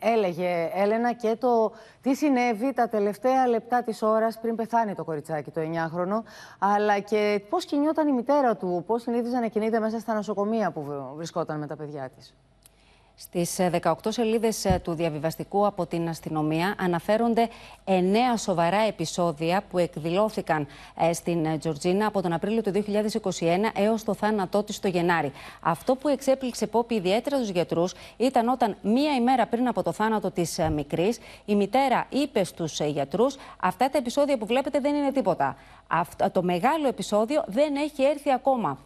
έλεγε Έλενα, και το τι συνέβη τα τελευταία λεπτά της ώρας πριν πεθάνει το κοριτσάκι, το 9χρονο, αλλά και πώς κινιόταν η μητέρα του, πώς συνήθιζε να κινείται μέσα στα νοσοκομεία που βρισκόταν με τα παιδιά της. Στις 18 σελίδες του διαβιβαστικού από την αστυνομία αναφέρονται 9 σοβαρά επεισόδια που εκδηλώθηκαν στην Τζορτζίνα από τον Απρίλιο του 2021 έως το θάνατό της το Γενάρη. Αυτό που εξέπληξε, Πόπη, ιδιαίτερα τους γιατρούς ήταν όταν μία ημέρα πριν από το θάνατο της μικρής, η μητέρα είπε στους γιατρούς: αυτά τα επεισόδια που βλέπετε δεν είναι τίποτα. Το μεγάλο επεισόδιο δεν έχει έρθει ακόμα.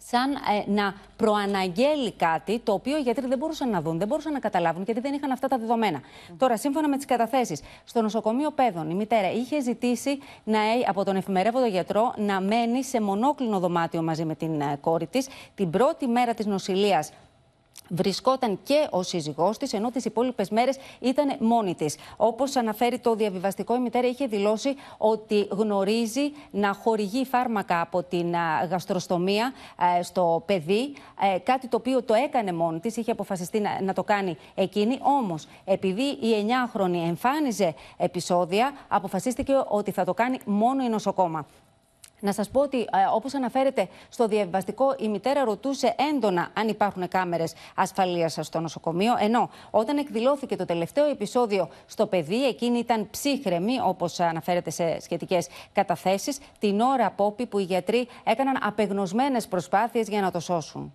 Σαν να προαναγγέλει κάτι το οποίο οι γιατροί δεν μπορούσαν να δουν, δεν μπορούσαν να καταλάβουν, γιατί δεν είχαν αυτά τα δεδομένα. Τώρα, σύμφωνα με τις καταθέσεις, στο νοσοκομείο Παιδών η μητέρα είχε ζητήσει από τον εφημερεύοντο γιατρό να μένει σε μονόκλινο δωμάτιο μαζί με την κόρη της. Την πρώτη μέρα της νοσηλείας βρισκόταν και ο σύζυγός της, ενώ τις υπόλοιπες μέρες ήταν μόνη της. Όπως αναφέρει το διαβιβαστικό, η μητέρα είχε δηλώσει ότι γνωρίζει να χορηγεί φάρμακα από την γαστροστομία στο παιδί, κάτι το οποίο το έκανε μόνη της, είχε αποφασιστεί να το κάνει εκείνη. Όμως, επειδή η 9χρονη εμφάνιζε επεισόδια, αποφασίστηκε ότι θα το κάνει μόνο η νοσοκόμα. Να σας πω ότι, όπως αναφέρεται στο διαβιβαστικό, η μητέρα ρωτούσε έντονα αν υπάρχουν κάμερες ασφαλείας στο νοσοκομείο. Ενώ όταν εκδηλώθηκε το τελευταίο επεισόδιο στο παιδί, εκείνη ήταν ψύχρεμη, όπως αναφέρεται σε σχετικές καταθέσεις, την ώρα, Πόπη, που οι γιατροί έκαναν απεγνωσμένες προσπάθειες για να το σώσουν.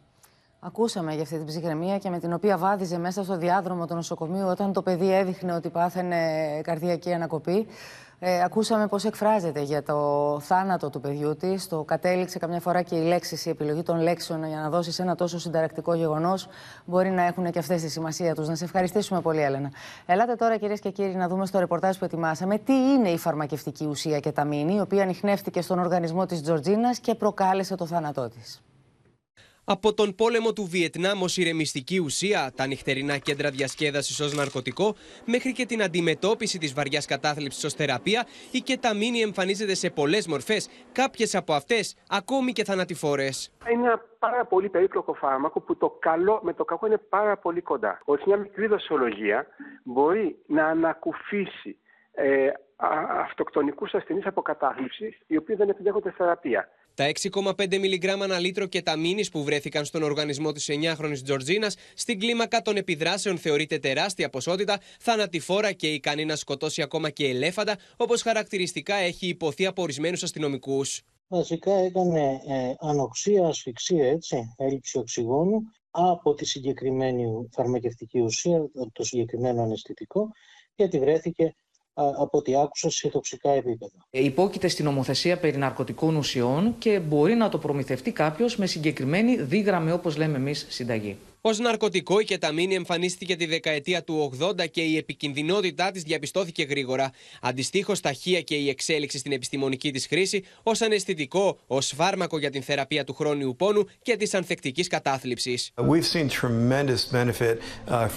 Ακούσαμε για αυτή την ψυχραιμία και με την οποία βάδιζε μέσα στο διάδρομο του νοσοκομείου όταν το παιδί έδειχνε ότι πάθαινε καρδιακή ανακοπή. Ακούσαμε πώς εκφράζεται για το θάνατο του παιδιού της. Το κατέληξε καμιά φορά και η επιλογή των λέξεων για να δώσει ένα τόσο συνταρακτικό γεγονός. Μπορεί να έχουν και αυτές τη σημασία τους. Να σε ευχαριστήσουμε πολύ, Έλενα. Ελάτε τώρα, κυρίες και κύριοι, να δούμε στο ρεπορτάζ που ετοιμάσαμε τι είναι η φαρμακευτική ουσία κεταμίνη, η οποία ανιχνεύτηκε στον οργανισμό της Τζορτζίνας και προκάλεσε το θάνατό της. Από τον πόλεμο του Βιετνάμ ως ηρεμιστική ουσία, τα νυχτερινά κέντρα διασκέδασης ως ναρκωτικό, μέχρι και την αντιμετώπιση της βαριάς κατάθλιψης ως θεραπεία, η κεταμίνη εμφανίζεται σε πολλές μορφές, κάποιες από αυτές ακόμη και θανατηφόρες. Είναι ένα πάρα πολύ περίπλοκο φάρμακο που το καλό με το κακό είναι πάρα πολύ κοντά. Ότι μια μικρή δοσολογία μπορεί να ανακουφίσει αυτοκτονικούς ασθενείς από κατάθλιψη, οι οποίοι δεν επιδέχονται θεραπεία. Τα 6,5 μιλιγκράμμα ανά λίτρο κεταμίνης που βρέθηκαν στον οργανισμό της 9χρονης Τζορτζίνας, στην κλίμακα των επιδράσεων θεωρείται τεράστια ποσότητα, θανατηφόρα και ικανή να σκοτώσει ακόμα και ελέφαντα, όπως χαρακτηριστικά έχει υποθεί από ορισμένους αστυνομικούς. Βασικά ήταν ανοξία, ασφυξία, έτσι, έλλειψη οξυγόνου από τη συγκεκριμένη φαρμακευτική ουσία, από το συγκεκριμένο αναισθητικό, γιατί βρέθηκε από ό,τι άκουσα σε τοξικά επίπεδα. Υπόκειται στην νομοθεσία περί ναρκωτικών ουσιών και μπορεί να το προμηθευτεί κάποιος με συγκεκριμένη δίγραμμη, όπως λέμε εμείς, συνταγή. Ως ναρκωτικό, η κεταμίνη εμφανίστηκε τη δεκαετία του 80 και η επικινδυνότητά της διαπιστώθηκε γρήγορα. Αντιστοίχως, ταχεία και η εξέλιξη στην επιστημονική της χρήση ως αναισθητικό, ως φάρμακο για την θεραπεία του χρόνιου πόνου και της ανθεκτικής κατάθλιψης. We've seen tremendous benefit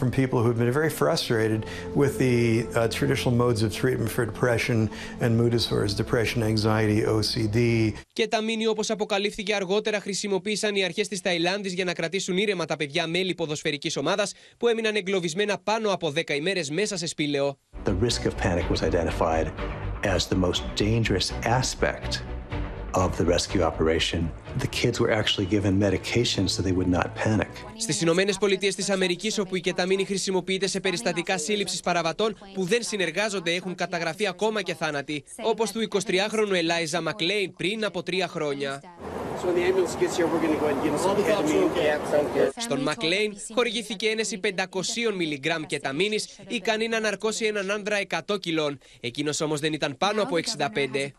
from people who've been very frustrated with the traditional modes of treatment for depression and mood disorders, depression, anxiety, OCD. Κεταμίνη, όπως αποκαλύφθηκε αργότερα, χρησιμοποίησαν οι αρχές της Ταϊλάνδης για να κρατήσουν ήρεμα τα παιδιά μέλη ποδοσφαιρικής ομάδας που έμειναν εγκλωβισμένα πάνω από 10 ημέρες μέσα σε σπήλαιο. The risk of panic was identified as the most dangerous aspect of the rescue operation. The kids were actually given medications so they would not panic. Στις Ηνωμένες Πολιτείες της Αμερικής, όπου η κεταμίνη χρησιμοποιείται σε περιστατικά σύλληψης παραβατών που δεν συνεργάζονται, έχουν καταγραφεί ακόμα και θάνατοι, όπως του 23χρονου Ελάιζα Μακλέιν πριν από 3 χρόνια. Στον Μακλέιν χορηγήθηκε ένεση 500 μιλιγκράμμ κεταμίνης, ικανή να ναρκώσει έναν άνδρα 100 κιλών. Εκείνος όμως δεν ήταν πάνω από 65.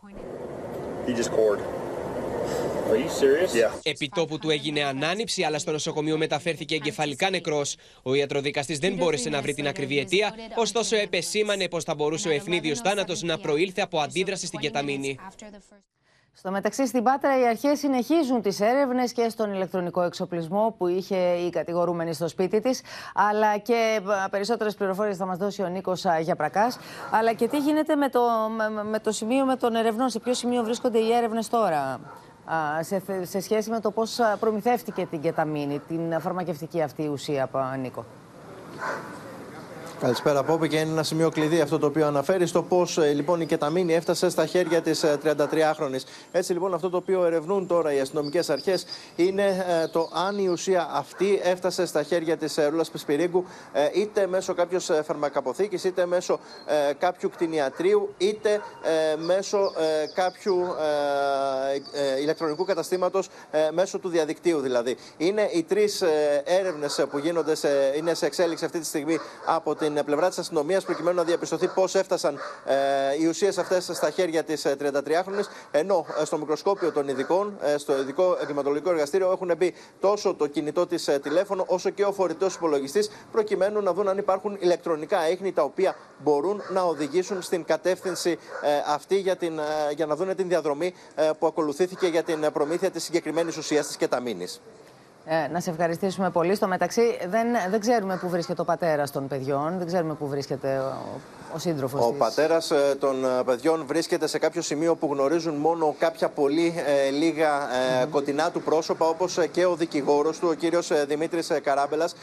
Επιτόπου του έγινε ανάνυψη, αλλά στο νοσοκομείο μεταφέρθηκε εγκεφαλικά νεκρός. Ο ιατροδικαστής δεν μπόρεσε να βρει την ακριβή αιτία, ωστόσο επεσήμανε πως θα μπορούσε ο ευνίδιος θάνατος να προήλθε από αντίδραση στην κεταμίνη. Στο μεταξύ, στην Πάτρα, οι αρχές συνεχίζουν τις έρευνες και στον ηλεκτρονικό εξοπλισμό που είχε η κατηγορούμενη στο σπίτι της, αλλά και περισσότερες πληροφορίες θα μας δώσει ο Νίκος Γιαπρακάς. Αλλά και τι γίνεται με το σημείο με των ερευνών, σε ποιο σημείο βρίσκονται οι έρευνες τώρα, σε σχέση με το πώς προμηθεύτηκε την κεταμίνη, την φαρμακευτική αυτή ουσία, Νίκο. Καλησπέρα, Πόπη, και είναι ένα σημείο κλειδί αυτό το οποίο αναφέρει στο πώς λοιπόν η κεταμίνη έφτασε στα χέρια της 33χρονης. Έτσι λοιπόν, αυτό το οποίο ερευνούν τώρα οι αστυνομικές αρχές είναι το αν η ουσία αυτή έφτασε στα χέρια της Ρούλας Πισπιρίγκου είτε μέσω κάποιας φαρμακαποθήκης, είτε μέσω κάποιου κτηνιατρίου, είτε μέσω κάποιου ηλεκτρονικού καταστήματος, μέσω του διαδικτύου δηλαδή. Είναι οι τρεις έρευνες που γίνονται, είναι σε εξέλιξη αυτή τη στιγμή από την πλευρά της αστυνομίας, προκειμένου να διαπιστωθεί πώς έφτασαν οι ουσίες αυτές στα χέρια της 33χρονης, ενώ στο μικροσκόπιο των ειδικών, στο ειδικό εγκληματολογικό εργαστήριο, έχουν μπει τόσο το κινητό της τηλέφωνο, όσο και ο φορητός υπολογιστής, προκειμένου να δουν αν υπάρχουν ηλεκτρονικά ίχνη τα οποία μπορούν να οδηγήσουν στην κατεύθυνση αυτή, για να δουν την διαδρομή που ακολουθήθηκε για την προμήθεια της συγκεκριμένης ουσίας της κεταμίνης. Να σε ευχαριστήσουμε πολύ. Στο μεταξύ, δεν ξέρουμε πού βρίσκεται ο πατέρας των παιδιών, δεν ξέρουμε πού βρίσκεται ο σύντροφος της. Ο πατέρας των παιδιών βρίσκεται σε κάποιο σημείο που γνωρίζουν μόνο κάποια πολύ λίγα κοντινά του πρόσωπα, όπως και ο δικηγόρος του, ο κύριος Δημήτρης Καράμπελας,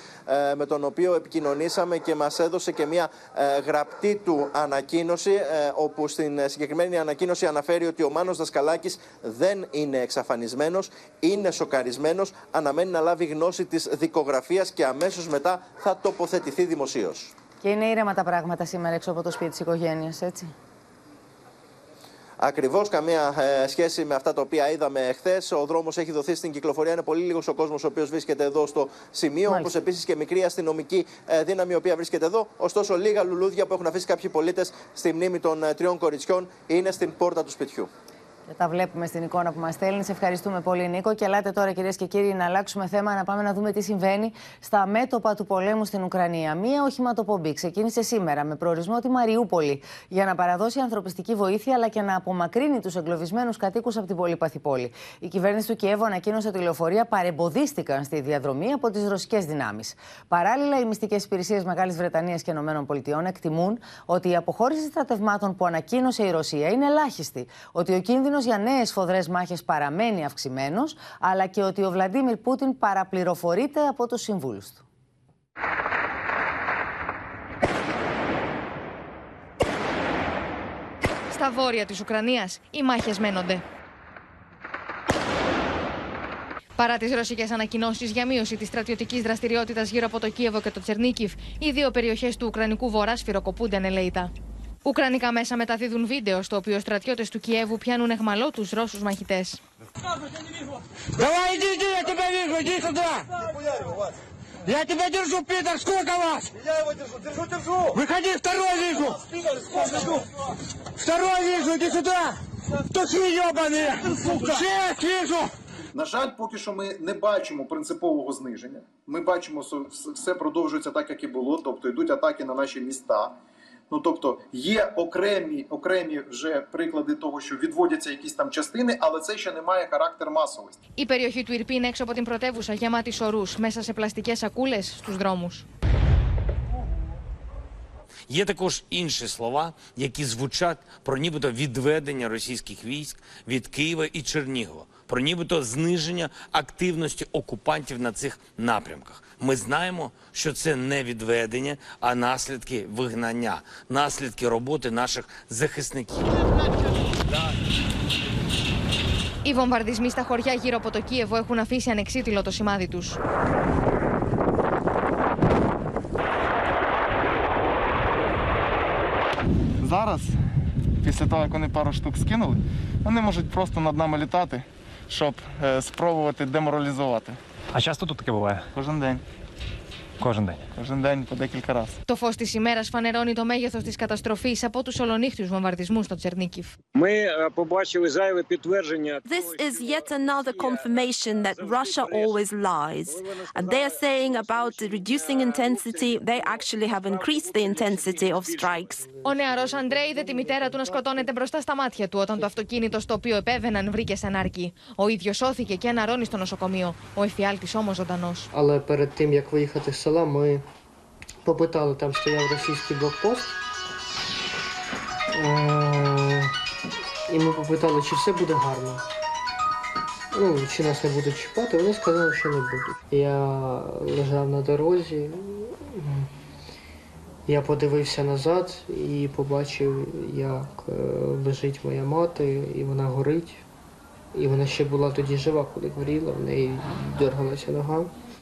με τον οποίο επικοινωνήσαμε και μας έδωσε και μια γραπτή του ανακοίνωση, όπου στην συγκεκριμένη ανακοίνωση αναφέρει ότι ο Μάνος Δασκαλάκης δεν είναι εξαφανισμένος, είναι σοκαρισμένος, αναμένει να λάβει γνώση της δικογραφίας και αμέσως μετά θα τοποθετηθεί δημοσίως. Και είναι ήρεμα τα πράγματα σήμερα έξω από το σπίτι της οικογένειας, έτσι. Ακριβώς, καμία σχέση με αυτά τα οποία είδαμε χθες. Ο δρόμος έχει δοθεί στην κυκλοφορία. Είναι πολύ λίγος ο κόσμος ο οποίος βρίσκεται εδώ στο σημείο. Όπως επίσης και μικρή αστυνομική δύναμη η οποία βρίσκεται εδώ. Ωστόσο, λίγα λουλούδια που έχουν αφήσει κάποιοι πολίτες στη μνήμη των τριών κοριτσιών είναι στην πόρτα του σπιτιού. Τα βλέπουμε στην εικόνα που μας στέλνει. Σε ευχαριστούμε πολύ, Νίκο. Και ελάτε τώρα, κυρίες και κύριοι, να αλλάξουμε θέμα, να πάμε να δούμε τι συμβαίνει στα μέτωπα του πολέμου στην Ουκρανία. Μία οχηματοπομπή ξεκίνησε σήμερα με προορισμό τη Μαριούπολη για να παραδώσει ανθρωπιστική βοήθεια αλλά και να απομακρύνει τους εγκλωβισμένους κατοίκους από την πολύπαθη πόλη. Η κυβέρνηση του Κιέβου ανακοίνωσε ότι οι λεωφορεία παρεμποδίστηκαν στη διαδρομή από τις ρωσικές δυνάμεις. Παράλληλα, οι μυστικές υπηρεσίες Μεγάλης Βρετανίας και ΗΠΑ εκτιμούν ότι η αποχώρηση στρατευμάτων που ανακοίνωσε η Ρωσία είναι ελάχιστη, ότι ο κίνδυνος για νέες σφοδρές μάχες παραμένει αυξημένος, αλλά και ότι ο Βλαντιμίρ Πούτιν παραπληροφορείται από τους συμβούλους του. Στα βόρεια της Ουκρανίας οι μάχες μένονται. Παρά τις ρωσικές ανακοινώσεις για μείωση της στρατιωτικής δραστηριότητας γύρω από το Κίεβο και το Τσερνίχιβ, οι δύο περιοχές του Ουκρανικού Βορρά σφυροκοπούνται ανελαίητα. Ουκρανικά μέσα μεταδίδουν βίντεο στο οποίο στρατιώτες του Κιέβου πιάνουν αιχμαλό τους Ρώσους μαχητές. На жаль, поки що ми не бачимо принципового зниження. Ми бачимо, все продовжується так, як і було, тобто йдуть атаки на наші міста. Ну, тобто, є окремі вже приклади того, що відводяться якісь там частини, але це ще не має характер масовості. Η περιοχή του Ιρπίν έξω από την πρωτεύουσα γεμάτη ορούς μέσα σε πλαστικές σακούλες στους δρόμους. Є також інші слова, які звучать про нібито відведення російських військ від Києва і Чернігова, про нібито зниження активності окупантів на цих напрямках. Ми знаємо, що це не відведення, а наслідки вигнання, наслідки роботи наших захисників. Οι βομβαρδισμοί στα χωριά γύρω από το Κίεβο έχουν αφήσει ανεξίτηλο το σημάδι τους. Зараз, після того, як вони пару штук скинули, вони можуть просто над нами літати, щоб спробувати деморалізувати. А часто тут таке буває? Кожен день. Кожен день. Кожен день по декілька разів. Το φως της ημέρας φανερώνει το μέγεθος της καταστροφής από τους ολονύχτιους βομβαρδισμούς στο Τσερνίχιβ. This is yet another confirmation that Russia always lies. And they are saying about reducing intensity, they actually have increased the intensity of strikes. Ο νεαρός Αντρέι είδε τη μητέρα του να σκοτώνεται μπροστά στα μάτια του όταν το αυτοκίνητο στο οποίο επέβαιναν βρήκε σε ανάρκη. Ο ίδιος σώθηκε και αναρρώνει στο νοσοκομείο. Ο εφιάλτης όμως ζωντανός. Αλλά πριν села мы попытали, там стоял российский блокпост, и мы попытали, чи все будет гарно, ну, чи нас не будут чіпать, и они сказали, что не будут. Я лежал на дороге, я подивився назад и побачив, как лежит моя мать, и она горит, и она еще была тогда жива, когда горела, в ней дергалась нога.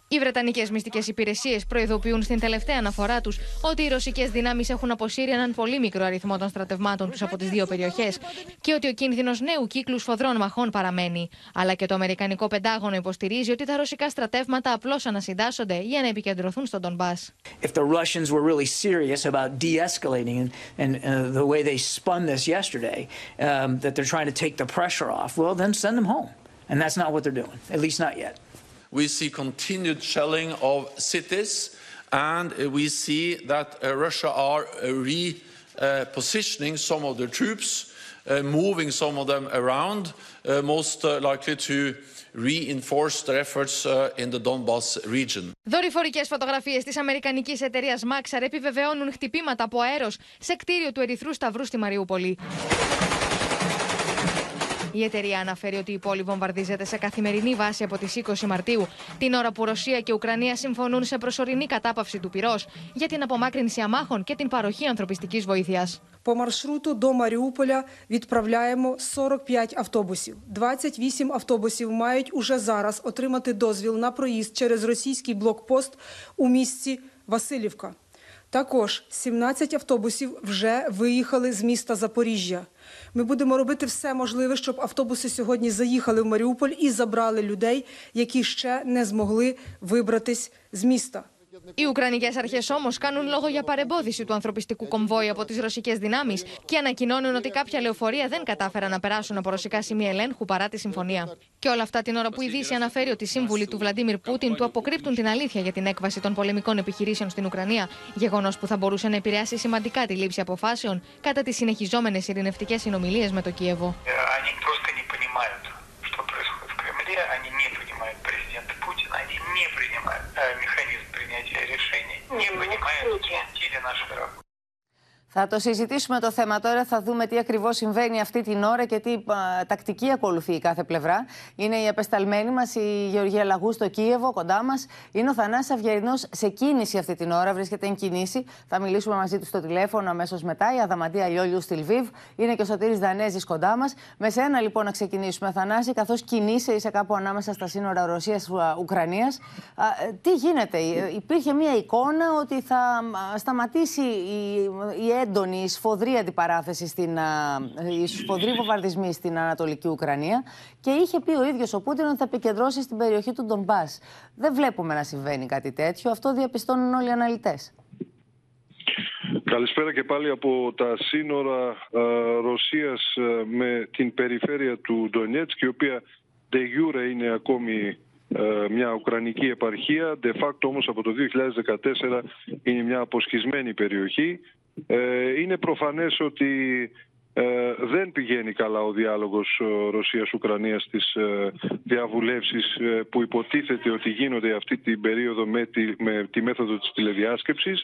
Οι βρετανικές μυστικές υπηρεσίες προειδοποιούν στην τελευταία αναφορά τους ότι οι ρωσικές δυνάμεις έχουν αποσύρει έναν πολύ μικρό αριθμό των στρατευμάτων τους από τις δύο περιοχές και ότι ο κίνδυνος νέου κύκλου σφοδρών μαχών παραμένει. Αλλά και το Αμερικανικό Πεντάγωνο υποστηρίζει ότι τα ρωσικά στρατεύματα απλώς ανασυντάσσονται για να επικεντρωθούν στον Ντονμπάς. We see continued shelling of cities, and we see that Russia are repositioning some of their troops, moving some of them around, most likely to reinforce their efforts in the Donbas region. Δορυφορικές φωτογραφίες της αμερικανικής εταιρείας Maxar επιβεβαιώνουν χτυπήματα από αέρος σε κτίριο του Ερυθρού Σταυρού στη Μαριούπολη. Η εταιρεία αναφέρει ότι η πόλη βομβαρδίζεται σε καθημερινή βάση από τις 20 Μαρτίου, την ώρα που Ρωσία και Ουκρανία συμφωνούν σε προσωρινή κατάπαυση του πυρός για την απομάκρυνση αμάχων και την παροχή ανθρωπιστικής βοήθειας. По маршруту до Маріуполя відправляємо 45 автобусів. 28 автобусів мають уже зараз отримати дозвіл на проїзд через російський блокпост у місті Васильівка. Також 17 автобусів вже виїхали з міста Запоріжжя. Ми будемо робити все можливе, щоб автобуси сьогодні заїхали в Маріуполь і забрали людей, які ще не змогли вибратись з міста. Οι Ουκρανικές αρχές όμως κάνουν λόγο για παρεμπόδιση του ανθρωπιστικού κομβόη από τις ρωσικές δυνάμεις και ανακοινώνουν ότι κάποια λεωφορεία δεν κατάφεραν να περάσουν από ρωσικά σημεία ελέγχου παρά τη συμφωνία. Και όλα αυτά την ώρα που η Δύση αναφέρει ότι οι σύμβουλοι του Βλαντιμίρ Πούτιν του αποκρύπτουν την αλήθεια για την έκβαση των πολεμικών επιχειρήσεων στην Ουκρανία, γεγονός που θα μπορούσε να επηρεάσει σημαντικά τη λήψη αποφάσεων κατά τις συνεχιζόμενες ειρηνευτικές συνομιλίες με το Κίεβο. Θα το συζητήσουμε το θέμα τώρα, θα δούμε τι ακριβώς συμβαίνει αυτή την ώρα και τι τακτική ακολουθεί η κάθε πλευρά. Είναι η απεσταλμένη μας η Γεωργία Λαγού στο Κίεβο, κοντά μας. Είναι ο Θανάσης Αυγερινός σε κίνηση αυτή την ώρα, βρίσκεται εν κινήσει. Θα μιλήσουμε μαζί του στο τηλέφωνο αμέσως μετά. Η Αδαμαντία Λιόλιου στη Λβίβ, είναι και ο Σωτήρης Δανέζης κοντά μας. Με σένα λοιπόν να ξεκινήσουμε, Θανάση, καθώς κινείσαι, είσαι κάπου ανάμεσα στα σύνορα Ρωσίας-Ουκρανίας. Τι γίνεται, υπήρχε μια εικόνα ότι θα σταματήσει η έντονη, σφοδρή αντιπαράθεση, σφοδρή βομβαρδισμή στην Ανατολική Ουκρανία και είχε πει ο ίδιος ο Πούτιν ότι θα επικεντρώσει στην περιοχή του Ντονμπάς. Δεν βλέπουμε να συμβαίνει κάτι τέτοιο. Αυτό διαπιστώνουν όλοι οι αναλυτές. Καλησπέρα και πάλι από τα σύνορα Ρωσίας με την περιφέρεια του Ντονιέτσκ, η οποία de jure είναι ακόμη μια ουκρανική επαρχία. De facto όμως από το 2014 είναι μια αποσχισμένη περιοχή. Είναι προφανές ότι δεν πηγαίνει καλά ο διάλογος Ρωσίας-Ουκρανίας στις διαβουλεύσεις που υποτίθεται ότι γίνονται αυτή την περίοδο με τη μέθοδο της τηλεδιάσκεψης.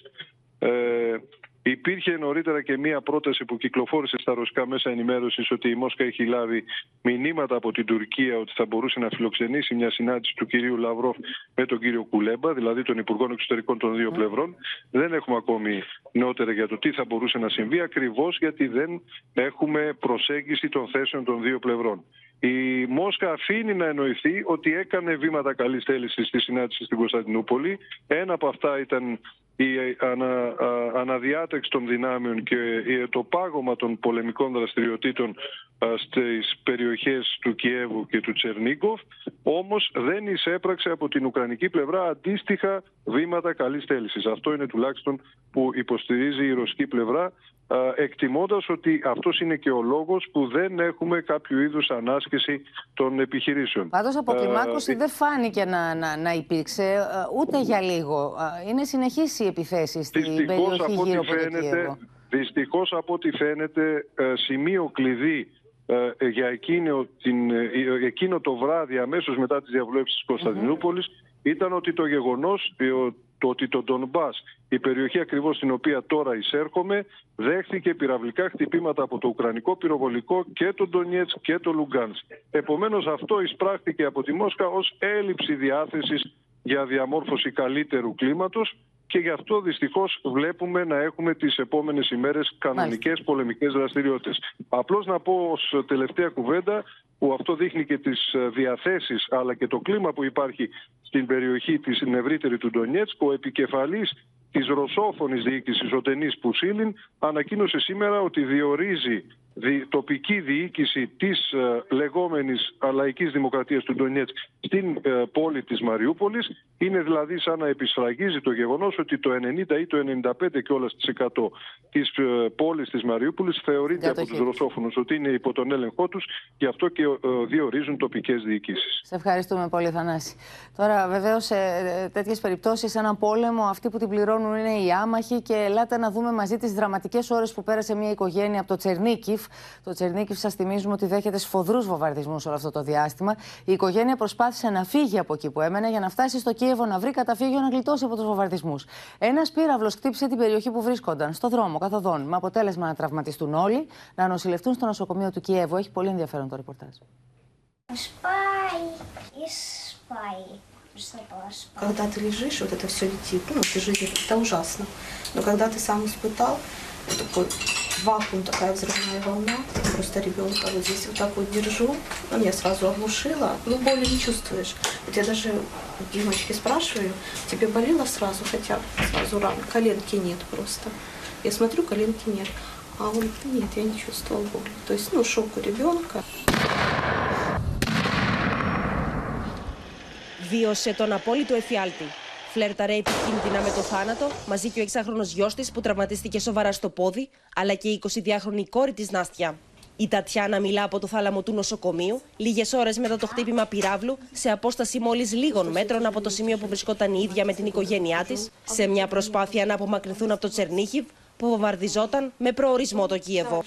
Υπήρχε νωρίτερα και μία πρόταση που κυκλοφόρησε στα ρωσικά μέσα ενημέρωσης ότι η Μόσχα έχει λάβει μηνύματα από την Τουρκία ότι θα μπορούσε να φιλοξενήσει μια συνάντηση του κυρίου Λαυρόφ με τον κύριο Κουλέμπα, δηλαδή των υπουργών εξωτερικών των δύο πλευρών. Δεν έχουμε ακόμη νεότερα για το τι θα μπορούσε να συμβεί, ακριβώς γιατί δεν έχουμε προσέγγιση των θέσεων των δύο πλευρών. Η Μόσχα αφήνει να εννοηθεί ότι έκανε βήματα καλής θέλησης στη συνάντηση στην Κωνσταντινούπολη. Ένα από αυτά ήταν η αναδιάταξη των δυνάμεων και το πάγωμα των πολεμικών δραστηριοτήτων στις περιοχές του Κιέβου και του Τσερνίχιβ, όμως δεν εισέπραξε από την ουκρανική πλευρά αντίστοιχα βήματα καλής θέλησης. Αυτό είναι τουλάχιστον που υποστηρίζει η ρωσική πλευρά, εκτιμώντας ότι αυτός είναι και ο λόγος που δεν έχουμε κάποιο είδους ανάσκηση των επιχειρήσεων. Πάντως αποκλιμάκωση δεν φάνηκε να υπήρξε ούτε για λίγο. Είναι συνεχής οι επιθέσεις στην περιοχή γύρω από το Κιέβο. Δυστυχώς από ό,τι φαίνεται, σημείο κλειδί για εκείνο το βράδυ αμέσως μετά τις διαβουλεύσεις της Κωνσταντινούπολης ήταν ότι το γεγονός ότι το Ντονμπάς, η περιοχή ακριβώς στην οποία τώρα εισέρχομαι, δέχθηκε πυραυλικά χτυπήματα από το ουκρανικό πυροβολικό και το Ντονιέτσκ και το Λουγκάνσκ. Επομένως αυτό εισπράχθηκε από τη Μόσχα ως έλλειψη διάθεσης για διαμόρφωση καλύτερου κλίματος και γι' αυτό δυστυχώς βλέπουμε να έχουμε τις επόμενες ημέρες κανονικές πολεμικές δραστηριότητες. Απλώς να πω ως τελευταία κουβέντα, που αυτό δείχνει και τις διαθέσεις αλλά και το κλίμα που υπάρχει στην περιοχή της ευρύτερη του Ντονιέτσκ, ο επικεφαλής της ρωσόφωνης διοίκησης, ο Τενής Πουσίλιν, ανακοίνωσε σήμερα ότι διορίζει τοπική διοίκηση της λεγόμενης λαϊκής δημοκρατίας του Ντονιέτσκ στην πόλη της Μαριούπολης. Είναι δηλαδή σαν να επισφραγίζει το γεγονός ότι το 90 ή το 95 κιόλας της 100 της πόλης της Μαριούπολης θεωρείται από τους ρωσόφωνους ότι είναι υπό τον έλεγχό τους, γι' αυτό και διορίζουν τοπικές διοικήσεις. Σε ευχαριστούμε πολύ, Θανάση. Τώρα βεβαίως σε τέτοιες περιπτώσεις, έναν πόλεμο, αυτοί που την πληρώνουν είναι οι άμαχοι και ελάτε να δούμε μαζί τις δραματικές ώρες που πέρασε μια οικογένεια από το Τσερνίχιβ. Το Τσερνίχιβ, σας θυμίζουμε ότι δέχεται σφοδρούς βομβαρδισμούς όλο αυτό το διάστημα. Η οικογένεια προσπάθησε να φύγει από εκεί που έμενε για να φτάσει στο Κίεβο, να βρει καταφύγιο, να γλιτώσει από τους βομβαρδισμούς. Ένας πύραυλος χτύπησε την περιοχή που βρίσκονταν, στο δρόμο καθοδόν, με αποτέλεσμα να τραυματιστούν όλοι, να νοσηλευτούν στο νοσοκομείο του Κιέβου. Έχει πολύ ενδιαφέρον το ρεπορτάζ. Когда ты лежишь, вот это все летит, ну, тяжелее, это ужасно. Но когда ты сам испытал, такой вакуум, такая взрывная волна, просто ребенка вот здесь вот так вот держу, она меня сразу оглушила, ну, боли не чувствуешь. Вот я даже у девочки спрашиваю, тебе болело сразу, хотя сразу рано, коленки нет просто. Я смотрю, коленки нет, а он говорит, нет, я не чувствовал боли. То есть, ну, шок у ребенка. Βίωσε τον απόλυτο εφιάλτη. Φλέρταρε επικίνδυνα με το θάνατο, μαζί και ο 6χρονος γιος της που τραυματίστηκε σοβαρά στο πόδι, αλλά και η 22χρονη κόρη της Νάστια. Η Τατιάνα μιλά από το θάλαμο του νοσοκομείου, λίγες ώρες μετά το χτύπημα πυράβλου, σε απόσταση μόλις λίγων μέτρων από το σημείο που βρισκόταν η ίδια με την οικογένειά της, σε μια προσπάθεια να απομακρυνθούν από το Τσερνίχιβ, που βομβαρδιζόταν με προορισμό το Κίεβο.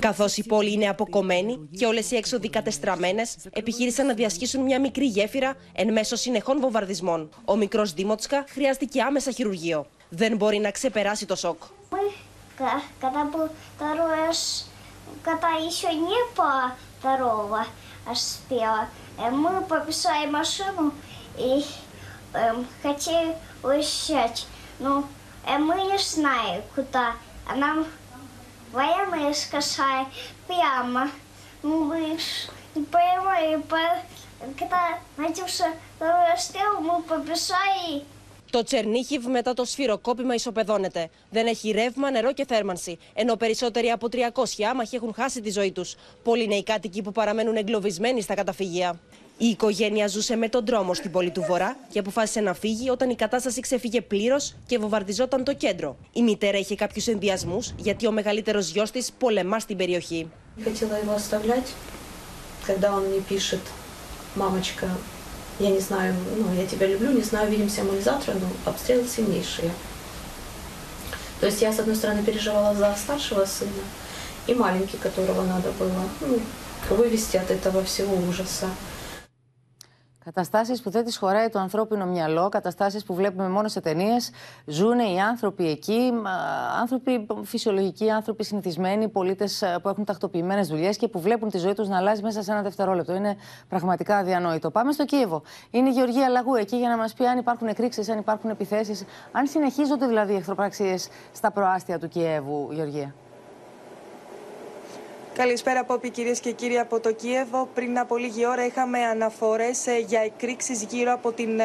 Καθώς η πόλη είναι αποκομμένη και όλες οι έξοδοι κατεστραμμένες, επιχείρησαν να διασχίσουν μια μικρή γέφυρα εν μέσω συνεχών βομβαρδισμών. Ο μικρός Δήμοτσκα χρειάστηκε άμεσα χειρουργείο. Δεν μπορεί να ξεπεράσει το σοκ. Мы побежали машину и хотели уезжать, но мы не знаем куда. А нам военные сказали прямо. Мы не понимали, когда начался второй расстрел, мы побежали. Το Τσερνίχιβ μετά το σφυροκόπημα ισοπεδώνεται. Δεν έχει ρεύμα, νερό και θέρμανση. Ενώ περισσότεροι από 300 άμαχοι έχουν χάσει τη ζωή τους. Πολλοί είναι οι κάτοικοι που παραμένουν εγκλωβισμένοι στα καταφύγια. Η οικογένεια ζούσε με τον δρόμο στην πόλη του Βορρά και αποφάσισε να φύγει όταν η κατάσταση ξέφυγε πλήρως και βομβαρδιζόταν το κέντρο. Η μητέρα είχε κάποιους ενδιασμούς γιατί ο μεγαλύτερος γιος της πολεμά στην περιοχή. Я не знаю, я тебя люблю, не знаю, увидимся мы завтра, но обстрелы сильнейшие. То есть я, с одной стороны, переживала за старшего сына и маленький, которого надо было вывести от этого всего ужаса. Καταστάσεις που δεν τις χωράει το ανθρώπινο μυαλό, καταστάσεις που βλέπουμε μόνο σε ταινίες, ζουν οι άνθρωποι εκεί, άνθρωποι φυσιολογικοί, άνθρωποι συνηθισμένοι, πολίτες που έχουν τακτοποιημένες δουλειές και που βλέπουν τη ζωή τους να αλλάζει μέσα σε ένα δευτερόλεπτο. Είναι πραγματικά αδιανόητο. Πάμε στο Κίεβο. Είναι η Γεωργία Λαγού εκεί για να μας πει αν υπάρχουν εκρήξεις, αν υπάρχουν επιθέσεις, αν συνεχίζονται δηλαδή οι εχθροπραξίες στα προάστια του Κιέβου, Γεωργία. Καλησπέρα, Πόπη, κυρίες και κύριοι από το Κίεβο. Πριν από λίγη ώρα είχαμε αναφορές για εκρήξεις γύρω από την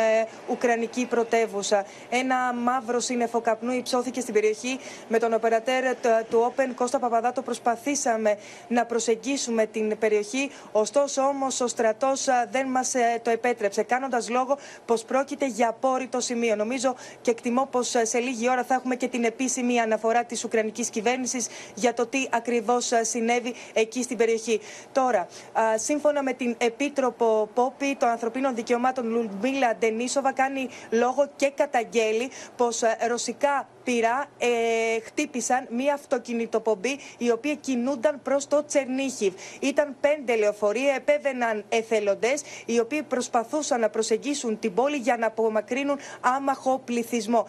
Ουκρανική πρωτεύουσα. Ένα μαύρο σύννεφο καπνού υψώθηκε στην περιοχή. Με τον οπερατέρ του OPEN, Κώστα Παπαδάτο, προσπαθήσαμε να προσεγγίσουμε την περιοχή. Ωστόσο, όμως, ο στρατός δεν μας το επέτρεψε, κάνοντας λόγο πως πρόκειται για απόρριτο σημείο. Νομίζω και εκτιμώ πως σε λίγη ώρα θα έχουμε και την επίσημη αναφορά της Ουκρανικής κυβέρνησης για το τι ακριβώς συνέβη εκεί στην περιοχή. Τώρα, σύμφωνα με την Επίτροπο Πόπη των Ανθρωπίνων Δικαιωμάτων Λουτμίλα Ντενίσοβα, κάνει λόγο και καταγγέλει πως ρωσικά πυρά χτύπησαν μία αυτοκινητοπομπή η οποία κινούνταν προς το Τσερνίχιβ. Ήταν 5 λεωφορεία, επέβαιναν εθελοντές οι οποίοι προσπαθούσαν να προσεγγίσουν την πόλη για να απομακρύνουν άμαχο πληθυσμό.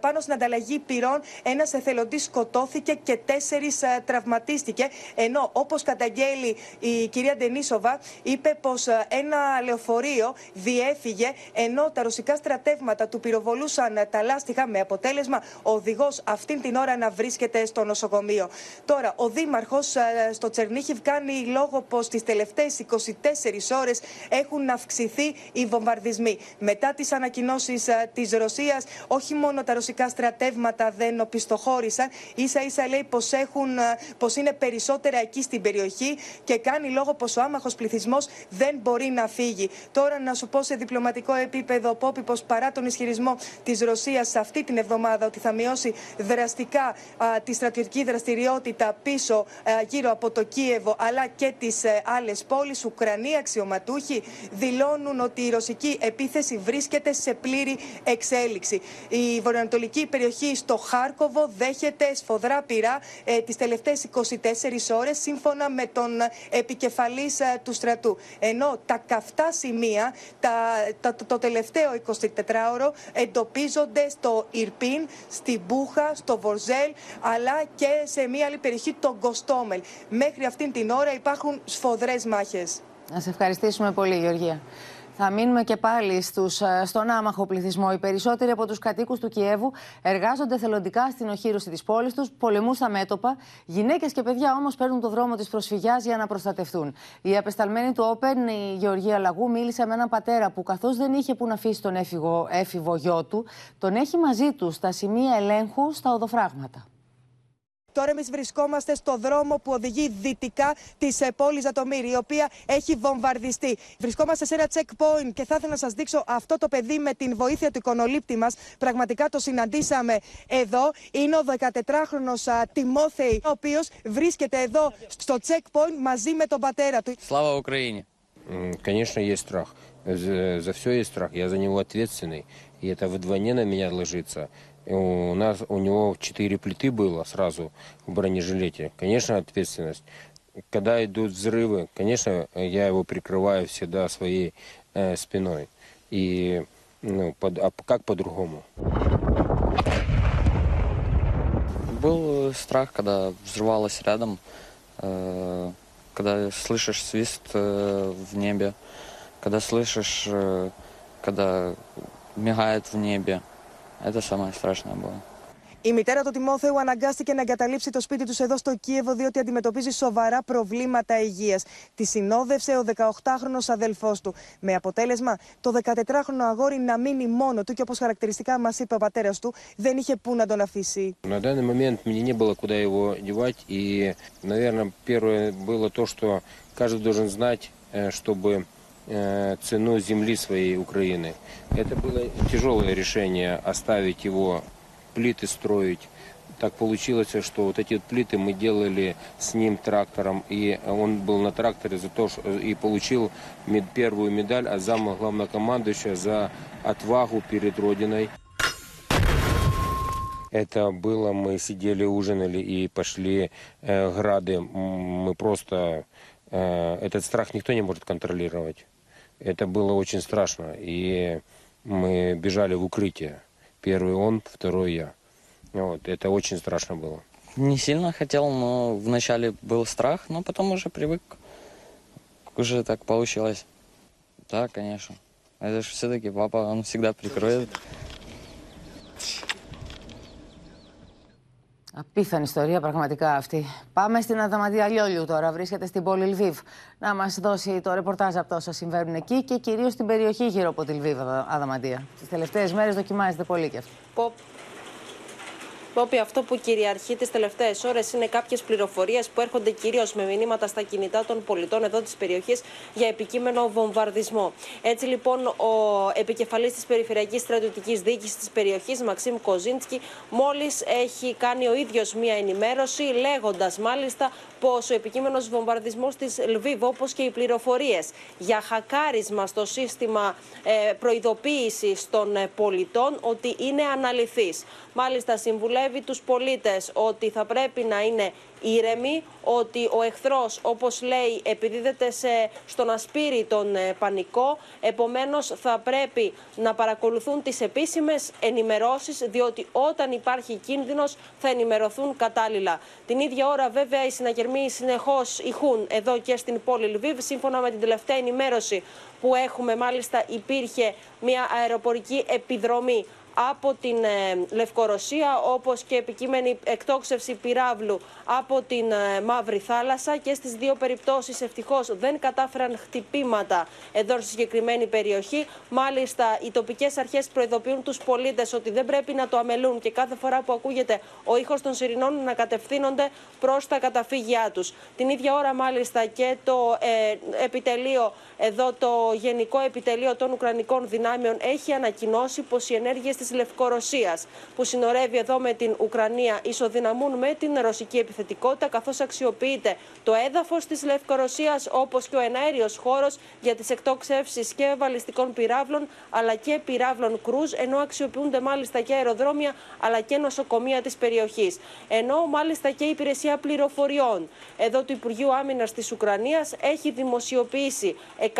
Πάνω στην ανταλλαγή πυρών ένας εθελοντής σκοτώθηκε και 4 τραυματίστηκε, ενώ όπως καταγγέλει η κυρία Ντενίσοβα, είπε πως ένα λεωφορείο διέφυγε ενώ τα ρωσικά στρατεύματα του πυροβολούσαν τα λάστιχα, με αποτέλεσμα ο οδηγός αυτήν την ώρα να βρίσκεται στο νοσοκομείο. Τώρα, ο δήμαρχος στο Τσερνίχιβ κάνει λόγο πως τις τελευταίες 24 ώρες έχουν αυξηθεί οι βομβαρδισμοί. Μετά τις ανακοινώσεις της Ρωσίας, όχι μόνο τα ρωσικά στρατεύματα δεν οπισθοχώρησαν, ίσα-ίσα λέει πως είναι περισσότερα εκεί στην περιοχή και κάνει λόγο πως ο άμαχος πληθυσμός δεν μπορεί να φύγει. Τώρα, να σου πω σε διπλωματικό επίπεδο, Πόπη, πως παρά τον ισχυρισμό της Ρωσίας αυτή την εβδομάδα ότι θα μειώσει δραστικά τη στρατιωτική δραστηριότητα πίσω γύρω από το Κίεβο αλλά και τις άλλες πόλεις, Ουκρανοί αξιωματούχοι δηλώνουν ότι η ρωσική επίθεση βρίσκεται σε πλήρη εξέλιξη. Η βορειοανατολική περιοχή στο Χάρκοβο δέχεται σφοδρά πυρά τις τελευταίες 24 ώρες σύμφωνα με τον επικεφαλής του στρατού. Ενώ τα καυτά σημεία το τελευταίο 24ωρο εντοπίζονται στο Ιρπίν, στην Μπούχα, στο Βορζέλ, αλλά και σε μια άλλη περιοχή, τον Κοστόμελ. Μέχρι αυτήν την ώρα υπάρχουν σφοδρές μάχες. Να σε ευχαριστήσουμε πολύ, Γεωργία. Θα μείνουμε και πάλι στον άμαχο πληθυσμό. Οι περισσότεροι από τους κατοίκους του Κιέβου εργάζονται θελοντικά στην οχύρωση της πόλης τους, πολεμούν στα μέτωπα. Γυναίκες και παιδιά όμως παίρνουν το δρόμο της προσφυγιάς για να προστατευτούν. Η απεσταλμένη του OPEN, η Γεωργία Λαγού, μίλησε με έναν πατέρα που, καθώς δεν είχε που να αφήσει τον έφηβο γιο του, τον έχει μαζί του στα σημεία ελέγχου στα οδοφράγματα. Τώρα εμείς βρισκόμαστε στο δρόμο που οδηγεί δυτικά της πόλης Ζατομίρη, η οποία έχει βομβαρδιστεί. Βρισκόμαστε σε ένα checkpoint και θα ήθελα να σας δείξω αυτό το παιδί με την βοήθεια του εικονολήπτη μας. Πραγματικά το συναντήσαμε εδώ. Είναι ο 14χρονος Τιμόθεη, ο οποίος βρίσκεται εδώ στο checkpoint μαζί με τον πατέρα του. Слава Украине. Конечно, есть страх. За всё есть страх. Я за него ответственный. И это вдвойне на меня ложится. У него 4 плиты было сразу в бронежилете. Конечно, ответственность. Когда идут взрывы, конечно, я его прикрываю всегда своей спиной. И как по-другому? Был страх, когда взрывалось рядом, когда слышишь свист в небе, когда слышишь, когда мигает в небе. Это самое страшное было. Η μητέρα του Τιμόθεου αναγκάστηκε να εγκαταλείψει το σπίτι τους εδώ στο Κίεβο, διότι αντιμετωπίζει σοβαρά προβλήματα υγείας. Τη συνόδευσε ο 18χρονος αδελφός του. Με αποτέλεσμα το 14χρονο αγόρι να μείνει μόνο του και, όπως χαρακτηριστικά μας είπε ο πατέρας του, δεν είχε πού να τον αφήσει. На данный момент мне не было куда его девать, и, наверное, первое было то, что каждый должен знать, чтобы цену земли своей Украины. Это было тяжелое решение оставить его, плиты строить. Так получилось, что вот эти вот плиты мы делали с ним трактором, и он был на тракторе за то, что и получил первую медаль от зама главнокомандующего за отвагу перед Родиной. Это было, мы сидели, ужинали и пошли грады. Мы просто... Этот страх никто не может контролировать. Это было очень страшно, и мы бежали в укрытие. Первый он, второй я. Вот, это очень страшно было. Не сильно хотел, но вначале был страх, но потом уже привык. Уже так получилось. Да, конечно. Это же все-таки папа, он всегда прикроет. Απίθανη ιστορία πραγματικά αυτή. Πάμε στην Αδαμαντία Λιόλιου τώρα. Βρίσκεται στην πόλη Λβίβ. Να μας δώσει το ρεπορτάζ από όσα συμβαίνουν εκεί και κυρίως στην περιοχή γύρω από τη Λβίβ, Αδαμαντία. Τις τελευταίες μέρες δοκιμάζεται πολύ και αυτό. Πόπη, αυτό που κυριαρχεί τις τελευταίες ώρες είναι κάποιες πληροφορίες που έρχονται κυρίως με μηνύματα στα κινητά των πολιτών εδώ της περιοχής για επικείμενο βομβαρδισμό. Έτσι λοιπόν, ο επικεφαλής της Περιφερειακής Στρατιωτικής Διοίκησης της περιοχής, Μαξίμ Κοζίντσκι, μόλις έχει κάνει ο ίδιος μία ενημέρωση, λέγοντας μάλιστα πως ο επικείμενος βομβαρδισμός της Λβίβ, όπως και οι πληροφορίες για χακάρισμα στο σύστημα προειδοποίησης των πολιτών, ότι είναι αναλυθής. Μάλιστα, συμβουλεύει τους πολίτες ότι θα πρέπει να είναι ήρεμοι, ότι ο εχθρός, όπως λέει, επιδίδεται στον ασπίρι τον πανικό, επομένως θα πρέπει να παρακολουθούν τις επίσημες ενημερώσεις, διότι όταν υπάρχει κίνδυνος θα ενημερωθούν κατάλληλα. Την ίδια ώρα βέβαια οι συναγερμοί συνεχώς ηχούν εδώ και στην πόλη Λβίβ. Σύμφωνα με την τελευταία ενημέρωση που έχουμε, μάλιστα υπήρχε μια αεροπορική επιδρομή από την Λευκορωσία, όπως και επικείμενη εκτόξευση πυράβλου από την Μαύρη Θάλασσα, και στις δύο περιπτώσεις ευτυχώς δεν κατάφεραν χτυπήματα εδώ στη συγκεκριμένη περιοχή. Μάλιστα, οι τοπικές αρχές προειδοποιούν τους πολίτες ότι δεν πρέπει να το αμελούν και κάθε φορά που ακούγεται ο ήχος των σιρηνών να κατευθύνονται προς τα καταφύγια τους. Την ίδια ώρα μάλιστα και το επιτελείο εδώ, το Γενικό Επιτελείο των Ουκρανικών Δυνάμεων, έχει ανακοινώσει πως οι ενέργειες της Λευκορωσίας, που συνορεύει εδώ με την Ουκρανία, ισοδυναμούν με την ρωσική επιθετικότητα, καθώς αξιοποιείται το έδαφος της Λευκορωσίας, όπως και ο εναέριος χώρος, για τις εκτοξεύσεις και βαλιστικών πυράβλων αλλά και πυράβλων κρούζ, ενώ αξιοποιούνται μάλιστα και αεροδρόμια αλλά και νοσοκομεία της περιοχής. Ενώ μάλιστα και η υπηρεσία πληροφοριών εδώ του Υπουργείου Άμυνας της Ουκρανίας έχει δημοσιοποιήσει 106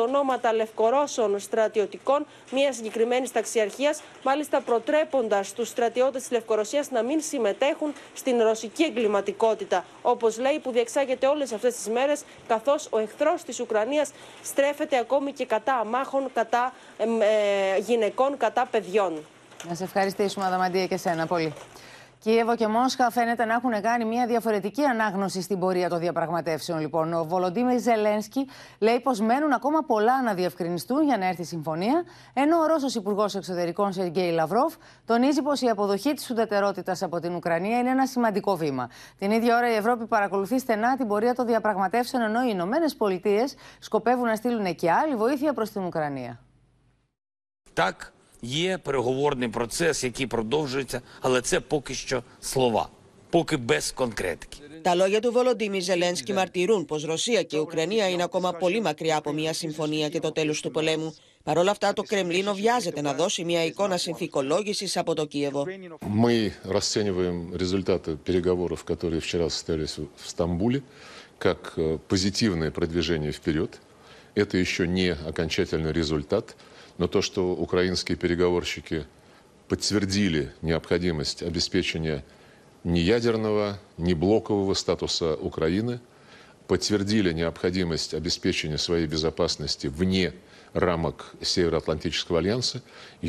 ονόματα Λευκορώσων στρατιωτικών μια συγκεκριμένη ταξιαρχία, μάλιστα προτρέποντας τους στρατιώτες της Λευκορωσίας να μην συμμετέχουν στην ρωσική εγκληματικότητα, όπως λέει, που διεξάγεται όλες αυτές τις μέρες, καθώς ο εχθρός της Ουκρανίας στρέφεται ακόμη και κατά αμάχων, κατά γυναικών, κατά παιδιών. Να σε ευχαριστήσουμε, Αδαμαντία, και σένα πολύ. Κίεβο και Μόσχα φαίνεται να έχουν κάνει μια διαφορετική ανάγνωση στην πορεία των διαπραγματεύσεων. Λοιπόν, ο Βολοντίμιρ Ζελένσκι λέει πως μένουν ακόμα πολλά να διευκρινιστούν για να έρθει η συμφωνία, ενώ ο Ρώσος Υπουργός Εξωτερικών Σεργέη Λαυρόφ τονίζει πως η αποδοχή της ουδετερότητας από την Ουκρανία είναι ένα σημαντικό βήμα. Την ίδια ώρα η Ευρώπη παρακολουθεί στενά την πορεία των διαπραγματεύσεων, ενώ οι Ηνωμένες Πολιτείες σκοπεύουν να στείλουν και άλλη βοήθεια προς την Ουκρανία. Є переговорний процес, який продовжується, але це поки що слова, поки без конкретики. Τα λόγια του Βολοντίμιρ Ζελένσκι μαρτυρούν πως Ρωσία και η Ουκρανία είναι ακόμα πολύ μακριά από μια συμφωνία και το τέλος του πολέμου. Παρ' όλα αυτά, το Κρεμλίνο βιάζεται να δώσει μια εικόνα συνθηκολόγησης από το Κίεβο. Мы расцениваем результаты переговоров, которые вчера состоялись в Стамбуле, как позитивное продвижение вперед. Это еще не окончательный результат. Но то, что украинские переговорщики подтвердили необходимость обеспечения неядерного, неблокового статуса Украины, подтвердили необходимость обеспечения своей безопасности вне рамок Североатлантического альянса,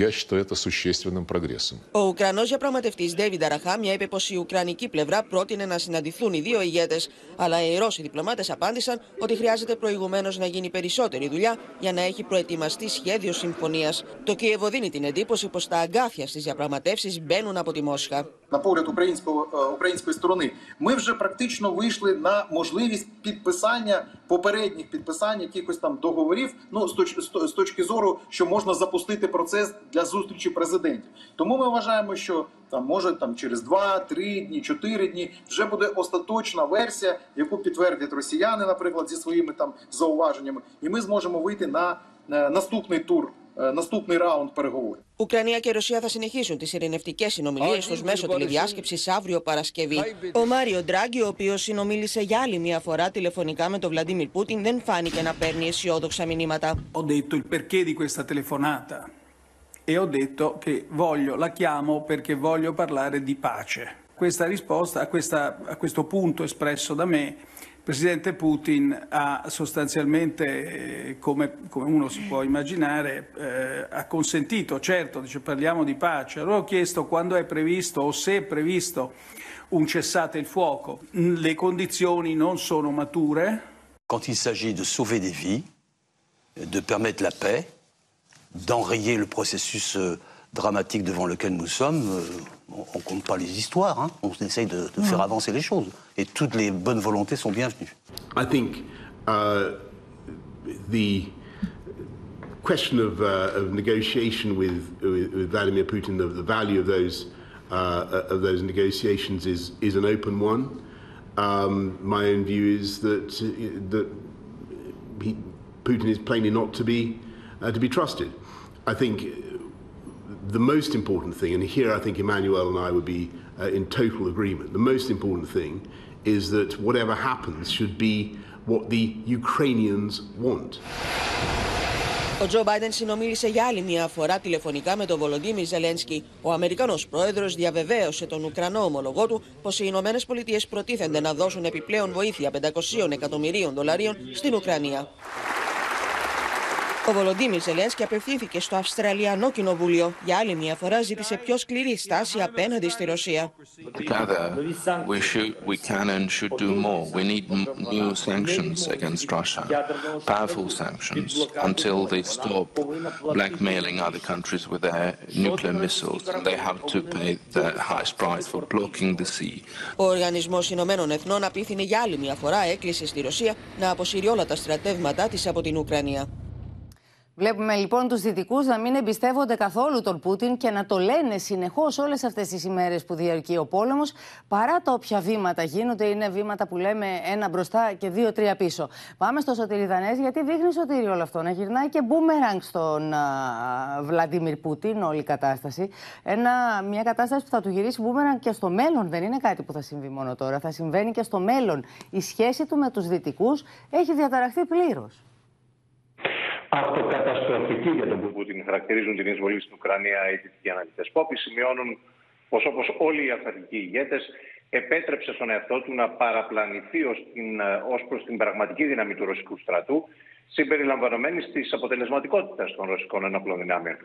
я считаю это существенным прогрессом. Ο Ουκρανός διαπραγματευτής Ντέιβιντ Ραχάμια είπε πως η ουκρανική πλευρά πρότεινε να συναντηθούν οι δύο ηγέτες, αλλά οι Ρώσοι διπλωμάτες απάντησαν ότι χρειάζεται προηγουμένως να γίνει περισσότερη δουλειά για να έχει προετοιμαστεί σχέδιο συμφωνίας. Το Κίεβο δίνει την εντύπωση πως τα αγκάθια στις διαπραγματεύσεις μπαίνουν από τη Μόσχα. На погляд украинской стороны, мы вже практично вийшли на можливість підписання попередніх підписань якихось там договорів, ну, з точки зору, що можна запустити процес для зустрічі президентів. Тому ми вважаємо, що там може там через 2-3 дні, 4 дні вже буде остаточна версія, яку підтвердять росіяни, наприклад, зі своїми там зауваженнями, і ми зможемо вийти на наступний тур. Ουκρανία και Ρωσία θα συνεχίσουν τις ειρηνευτικές συνομιλίες τους μέσω τηλεδιάσκεψης αύριο Παρασκευή. Ο Μάριο Ντράγκι, ο οποίος συνομίλησε για άλλη μια φορά τηλεφωνικά με τον Βλαντιμίρ Πούτιν, δεν φάνηκε να παίρνει αισιόδοξα μηνύματα. Ho detto il perché di questa telefonata e ho detto che voglio, la chiamo perché voglio parlare di pace. Questa risposta a questo punto espresso da me, il presidente Putin ha sostanzialmente, come uno si può immaginare, ha consentito, certo, dice parliamo di pace. Allora ho chiesto quando è previsto o se è previsto un cessate il fuoco. Le condizioni non sono mature. Quand il s'agit de sauver des vies, de permettre la paix, d'enrayer le processus dramatique devant lequel nous sommes, on compte pas les histoires, hein. On essaye de faire avancer les choses. Et toutes les bonnes volontés sont bienvenues. I think the question of negotiation with Vladimir Putin, the value of those negotiations is an open one. My own view is that Putin is plainly not to be trusted. I think the most important thing, and here I think Emmanuel and I would be in total agreement, the most important thing is that whatever happens should be what the Ukrainians want. Ο Τζο Μπάιντεν συνομίλησε για άλλη μια φορά τηλεφωνικά με τον Βολοντίμιρ Ζελένσκι. Ο Αμερικανός πρόεδρος διαβεβαίωσε τον Ουκρανό ομολογό του πως οι Ηνωμένες Πολιτείες προτίθενται να δώσουν επιπλέον βοήθεια $500 εκατομμυρίων στην Ουκρανία. Ο Βολοντίμιρ Ζελένσκι απευθύνθηκε στο Αυστραλιανό Κοινοβούλιο. Για άλλη μια φορά ζήτησε πιο σκληρή στάση απέναντι στη Ρωσία. Ο Οργανισμός Ηνωμένων Εθνών απίθυνε για άλλη μια φορά έκκληση στη Ρωσία να αποσύρει όλα τα στρατεύματά της από την Ουκρανία. Βλέπουμε λοιπόν τους δυτικούς να μην εμπιστεύονται καθόλου τον Πούτιν και να το λένε συνεχώς όλες αυτές τις ημέρες που διαρκεί ο πόλεμος, παρά τα όποια βήματα γίνονται, είναι βήματα που λέμε ένα μπροστά και δύο-τρία πίσω. Πάμε στο Σωτήρι Δανές, γιατί δείχνει, Σωτήρι, όλο αυτό να γυρνάει και μπούμεραγκ στον Βλαντίμιρ Πούτιν όλη η κατάσταση. Μια κατάσταση που θα του γυρίσει μπούμεραγκ και στο μέλλον, δεν είναι κάτι που θα συμβεί μόνο τώρα, θα συμβαίνει και στο μέλλον. Η σχέση του με τους δυτικούς έχει διαταραχθεί πλήρως. αυτοκαταστροφική για τον Πούτιν, χαρακτηρίζουν την εισβολή στην Ουκρανία οι δυτικοί αναλυτές. Πόπη, σημειώνουν πως όπως όλοι οι αφρικοί ηγέτες επέτρεψε στον εαυτό του να παραπλανηθεί ως προς την πραγματική δύναμη του ρωσικού στρατού, συμπεριλαμβανομένης της αποτελεσματικότητας των ρωσικών ενόπλων δυνάμεων.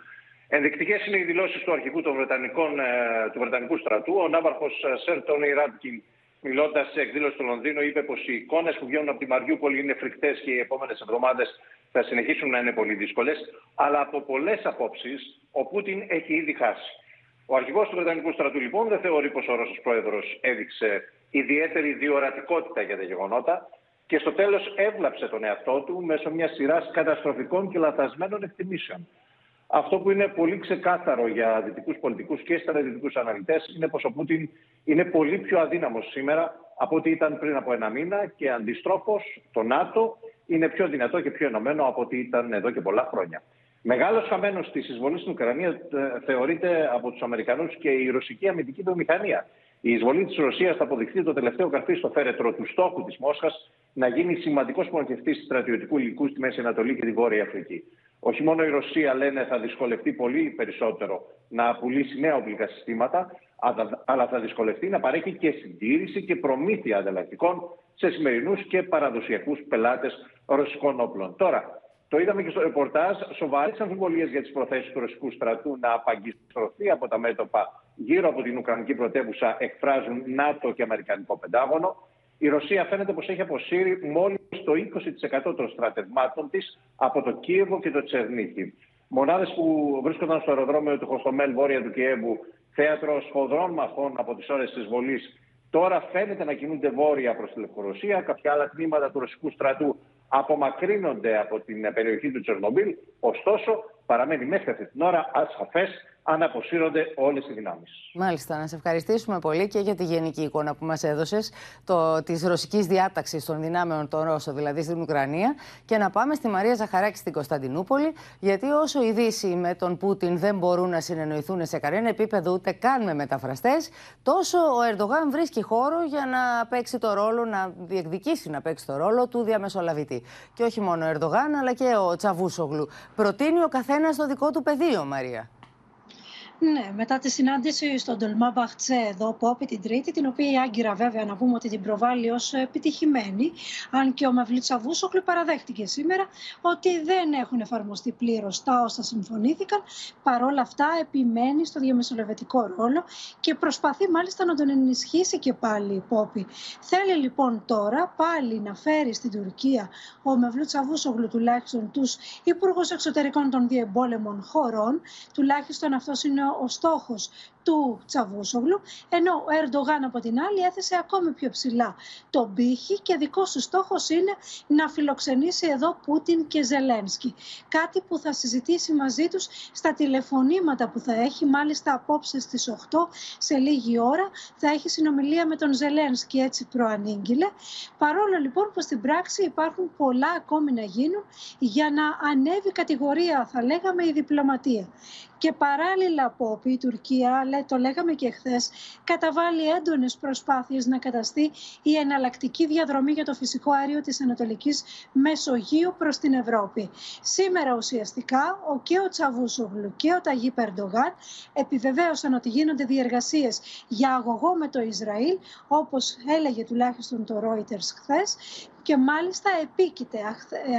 Ενδεικτικές είναι οι δηλώσεις του αρχηγού του Βρετανικού στρατού. Ο ναύαρχος Σερ Τόνι Ράντκιν, μιλώντας σε εκδήλωση στο Λονδίνο, είπε πως οι εικόνες που βγαίνουν από τη Μαριούπολη είναι φρικτές και οι επόμενες εβδομάδες θα συνεχίσουν να είναι πολύ δύσκολες. Αλλά από πολλές απόψεις ο Πούτιν έχει ήδη χάσει. Ο αρχηγός του Βρετανικού στρατού, λοιπόν, δεν θεωρεί πως ο Ρώσος πρόεδρος έδειξε ιδιαίτερη διορατικότητα για τα γεγονότα και στο τέλος έβλαψε τον εαυτό του μέσω μιας σειράς καταστροφικών και λαθασμένων εκτιμήσεων. Αυτό που είναι πολύ ξεκάθαρο για δυτικούς πολιτικούς και στρατιωτικούς αναλυτές είναι πως ο Πούτιν είναι πολύ πιο αδύναμος σήμερα από ό,τι ήταν πριν από ένα μήνα και αντιστρόφως το ΝΑΤΟ είναι πιο δυνατό και πιο ενωμένο από ό,τι ήταν εδώ και πολλά χρόνια. Μεγάλος χαμένος της εισβολής στην Ουκρανία θεωρείται από τους Αμερικανούς και η ρωσική αμυντική βιομηχανία. Η εισβολή της Ρωσίας θα αποδειχθεί το τελευταίο καρφί στο φέρετρο του στόχου της Μόσχας να γίνει σημαντικός προμηθευτής στρατιωτικού υλικού στη Μέση Ανατολή και τη Βόρεια Αφρική. Όχι μόνο η Ρωσία, λένε, θα δυσκολευτεί πολύ περισσότερο να πουλήσει νέα οπλικά συστήματα, αλλά θα δυσκολευτεί να παρέχει και συντήρηση και προμήθεια ανταλλακτικών σε σημερινούς και παραδοσιακούς πελάτες ρωσικών όπλων. Τώρα, το είδαμε και στο ρεπορτάζ, σοβαρές αμφιβολίες για τις προθέσεις του ρωσικού στρατού να απαγκιστρωθεί από τα μέτωπα γύρω από την Ουκρανική πρωτεύουσα εκφράζουν ΝΑΤΟ και Αμερικανικό Πεντάγωνο. Η Ρωσία φαίνεται πως έχει αποσύρει μόλις το 20% των στρατευμάτων της από το Κίεβο και το Τσερνίχιβ. Μονάδες που βρίσκονταν στο αεροδρόμιο του Χοστομέλ βόρεια του Κιέβου, θέατρο σφοδρών μαχών από τις ώρες της εισβολής, τώρα φαίνεται να κινούνται βόρεια προς τη Λευκορωσία. Κάποια άλλα τμήματα του ρωσικού στρατού απομακρύνονται από την περιοχή του Τσερνομπίλ. Ωστόσο, παραμένει μέχρι αυτή την ώρα ασαφές αν αποσύρονται όλες οι δυνάμεις. Μάλιστα, να σε ευχαριστήσουμε πολύ και για τη γενική εικόνα που μας έδωσες της ρωσικής διάταξης των δυνάμεων των Ρώσων, δηλαδή στην Ουκρανία. Και να πάμε στη Μαρία Ζαχαράκη στην Κωνσταντινούπολη, γιατί όσο η Δύση με τον Πούτιν δεν μπορούν να συνεννοηθούν σε κανένα επίπεδο, ούτε καν με μεταφραστές, τόσο ο Ερντογάν βρίσκει χώρο για να παίξει το ρόλο, να διεκδικήσει να παίξει το ρόλο του διαμεσολαβητή. Και όχι μόνο ο Ερντογάν, αλλά και ο Τσαβούσογλου. Προτείνει ο καθένας το δικό του πεδίο, Μαρία. Ναι, μετά τη συνάντηση στον Τολμά Μπαχτσέ εδώ, Πόπη, την Τρίτη, την οποία άγκυρα βέβαια να πούμε ότι την προβάλλει ως επιτυχημένη, αν και ο Μεβλούτ Τσαβούσογλου παραδέχτηκε σήμερα ότι δεν έχουν εφαρμοστεί πλήρως τα όσα συμφωνήθηκαν. Παρόλα αυτά, επιμένει στο διαμεσολαβητικό ρόλο και προσπαθεί μάλιστα να τον ενισχύσει και πάλι η Πόπη. Θέλει λοιπόν τώρα πάλι να φέρει στην Τουρκία ο Μεβλούτ Τσαβούσογλου τουλάχιστον τους υπουργούς εξωτερικών των διεμπόλεμων χωρών, τουλάχιστον αυτό είναι ο στόχος του Τσαβούσογλου, ενώ ο Ερντογάν από την άλλη έθεσε ακόμη πιο ψηλά τον πύχη και δικός του στόχος είναι να φιλοξενήσει εδώ Πούτιν και Ζελένσκι. Κάτι που θα συζητήσει μαζί τους στα τηλεφωνήματα που θα έχει, μάλιστα απόψε στις 8 σε λίγη ώρα θα έχει συνομιλία με τον Ζελένσκι, έτσι προανήγγειλε. Παρόλο λοιπόν που στην πράξη υπάρχουν πολλά ακόμη να γίνουν για να ανέβει κατηγορία, θα λέγαμε, η διπλωματία. Και παράλληλα, Πόπη, η Τουρκία, το λέγαμε και χθες, καταβάλει έντονες προσπάθειες να καταστεί η εναλλακτική διαδρομή για το φυσικό αέριο της Ανατολικής Μεσογείου προς την Ευρώπη. Σήμερα ουσιαστικά και ο Τσαβούσογλου και ο Ταγίπ Ερντογάν επιβεβαίωσαν ότι γίνονται διεργασίες για αγωγό με το Ισραήλ, όπως έλεγε τουλάχιστον το Reuters χθες. Και μάλιστα επίκειται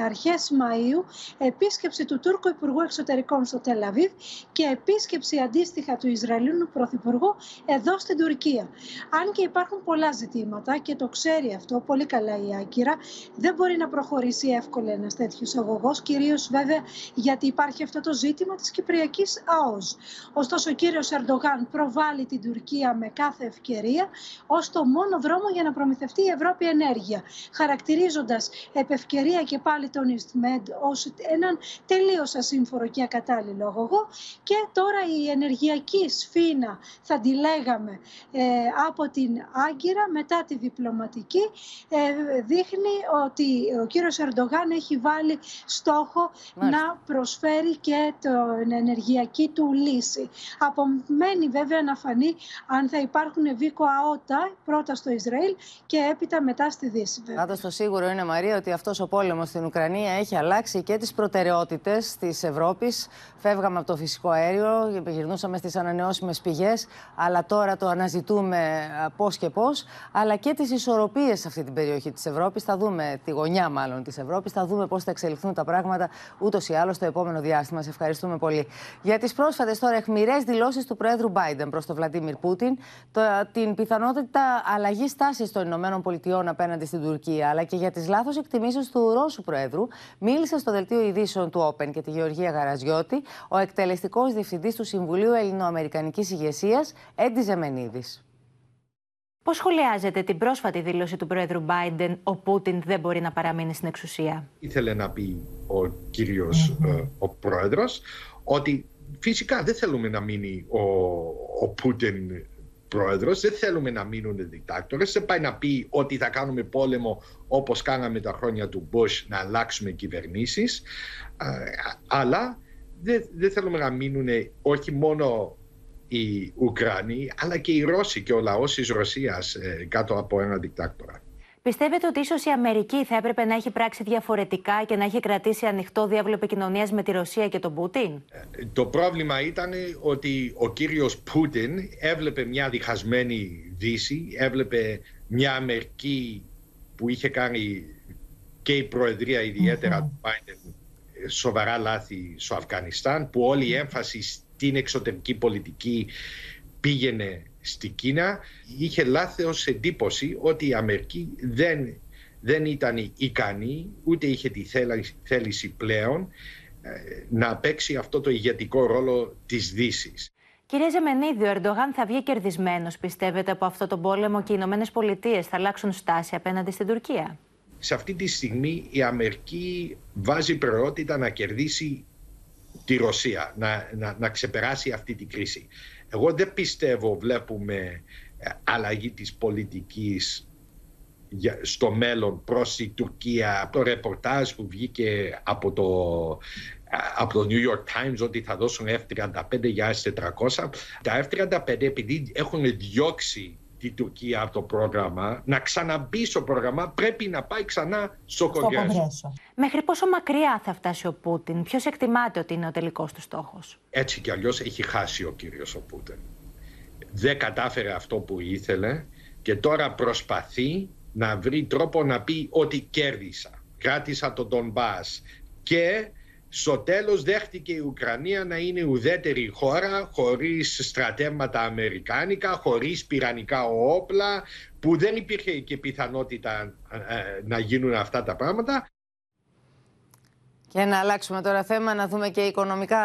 αρχές Μαΐου επίσκεψη του Τούρκου Υπουργού Εξωτερικών στο Τελ Αβίβ και επίσκεψη αντίστοιχα του Ισραηλινού Πρωθυπουργού εδώ στην Τουρκία. Αν και υπάρχουν πολλά ζητήματα και το ξέρει αυτό πολύ καλά η Άγκυρα, δεν μπορεί να προχωρήσει εύκολα ένας τέτοιος αγωγός, κυρίως βέβαια γιατί υπάρχει αυτό το ζήτημα της Κυπριακής ΑΟΣ. Ωστόσο ο κύριος Ερντογάν προβάλλει την Τουρκία με κάθε ευκαιρία ως το μόνο δρόμο για να προμηθευτεί η Ευρώπη ενέργεια, χαρακτηρίζοντας επ' ευκαιρία και πάλι τον EastMed ως έναν τελείως ασύμφορο και ακατάλληλο αγωγό. Και τώρα η ενεργειακή σφήνα, θα τη λέγαμε, από την Άγκυρα μετά τη διπλωματική, δείχνει ότι ο κύριος Ερντογάν έχει βάλει στόχο να προσφέρει και την ενεργειακή του λύση. Απομένει βέβαια να φανεί αν θα υπάρχουν βίκο αότα πρώτα στο Ισραήλ και έπειτα μετά στη Δύση βέβαια. σίγουρο είναι, Μαρία, ότι αυτός ο πόλεμος στην Ουκρανία έχει αλλάξει και τις προτεραιότητες της Ευρώπης. Φεύγαμε από το φυσικό αέριο, γυρνούσαμε στις ανανεώσιμες πηγές, αλλά τώρα το αναζητούμε πώς και πώς. Αλλά και τις ισορροπίες σε αυτή την περιοχή της Ευρώπης. Θα δούμε, τη γωνιά μάλλον της Ευρώπης, θα δούμε πώς θα εξελιχθούν τα πράγματα ούτως ή άλλως στο επόμενο διάστημα. Σε ευχαριστούμε πολύ. Για τις πρόσφατες τώρα αιχμηρές δηλώσεις του Προέδρου Μπάιντεν προς τον Βλαντιμίρ Πούτιν, την πιθανότητα αλλαγής στάσης των ΗΠΑ απέναντι στην Τουρκία, αλλά και για τις λάθος εκτιμήσεις του Ρώσου Προέδρου, μίλησε στο δελτίο ειδήσεων του OPEN και τη Γεωργία Γαραζιώτη ο εκτελεστικός διευθυντής του Συμβουλίου Ελληνοαμερικανικής Ηγεσίας, Έντι Ζεμενίδης. Πώς σχολιάζεται την πρόσφατη δήλωση του Προέδρου Μπάιντεν, ο Πούτιν δεν μπορεί να παραμείνει στην εξουσία? Ήθελε να πει ο κύριος ο Πρόεδρος ότι φυσικά δεν θέλουμε να μείνει ο Πούτιν Πρόεδρος, δεν θέλουμε να μείνουν δικτάτορες. Δεν πάει να πει ότι θα κάνουμε πόλεμο όπως κάναμε τα χρόνια του Μπούς, να αλλάξουμε κυβερνήσεις. Αλλά δεν θέλουμε να μείνουν όχι μόνο οι Ουκρανοί, αλλά και οι Ρώσοι και ο λαός της Ρωσίας κάτω από ένα δικτάτορα. Πιστεύετε ότι ίσως η Αμερική θα έπρεπε να έχει πράξει διαφορετικά και να έχει κρατήσει ανοιχτό διάβλο επικοινωνίας με τη Ρωσία και τον Πούτιν? Το πρόβλημα ήταν ότι ο κύριος Πούτιν έβλεπε μια διχασμένη Δύση, έβλεπε μια Αμερική που είχε κάνει και η Προεδρία ιδιαίτερα του Biden σοβαρά λάθη στο Αφγανιστάν, που όλη η έμφαση στην εξωτερική πολιτική πήγαινε στην Κίνα. Είχε λάθος εντύπωση ότι η Αμερική δεν ήταν ικανή, ούτε είχε τη θέληση πλέον να παίξει αυτό το ηγετικό ρόλο της Δύσης. Κύριε Ζεμενίδη, ο Ερντογάν θα βγει κερδισμένος, πιστεύετε, από αυτό τον πόλεμο και οι Ηνωμένες Πολιτείες θα αλλάξουν στάση απέναντι στην Τουρκία? Σε αυτή τη στιγμή η Αμερική βάζει προτεραιότητα να κερδίσει τη Ρωσία, να ξεπεράσει αυτή την κρίση. Εγώ δεν πιστεύω βλέπουμε αλλαγή της πολιτικής στο μέλλον προς τη Τουρκία. Το ρεπορτάζ που βγήκε από το New York Times ότι θα δώσουν F-35 για S-400. Τα F-35, επειδή έχουν διώξει τη Τουρκία από το πρόγραμμα, να ξαναμπεί στο πρόγραμμα, πρέπει να πάει ξανά στο Κογκρέσο. Μέχρι πόσο μακριά θα φτάσει ο Πούτιν? Ποιος εκτιμάται ότι είναι ο τελικός του στόχος? Έτσι κι αλλιώς έχει χάσει ο κύριος ο Πούτιν. Δεν κατάφερε αυτό που ήθελε και τώρα προσπαθεί να βρει τρόπο να πει ότι κέρδισα. Κράτησα τον Ντονμπάς και στο τέλος δέχτηκε η Ουκρανία να είναι ουδέτερη χώρα, χωρίς στρατεύματα αμερικάνικα, χωρίς πυρανικά όπλα, που δεν υπήρχε και πιθανότητα να γίνουν αυτά τα πράγματα. Και να αλλάξουμε τώρα θέμα, να δούμε και οικονομικά,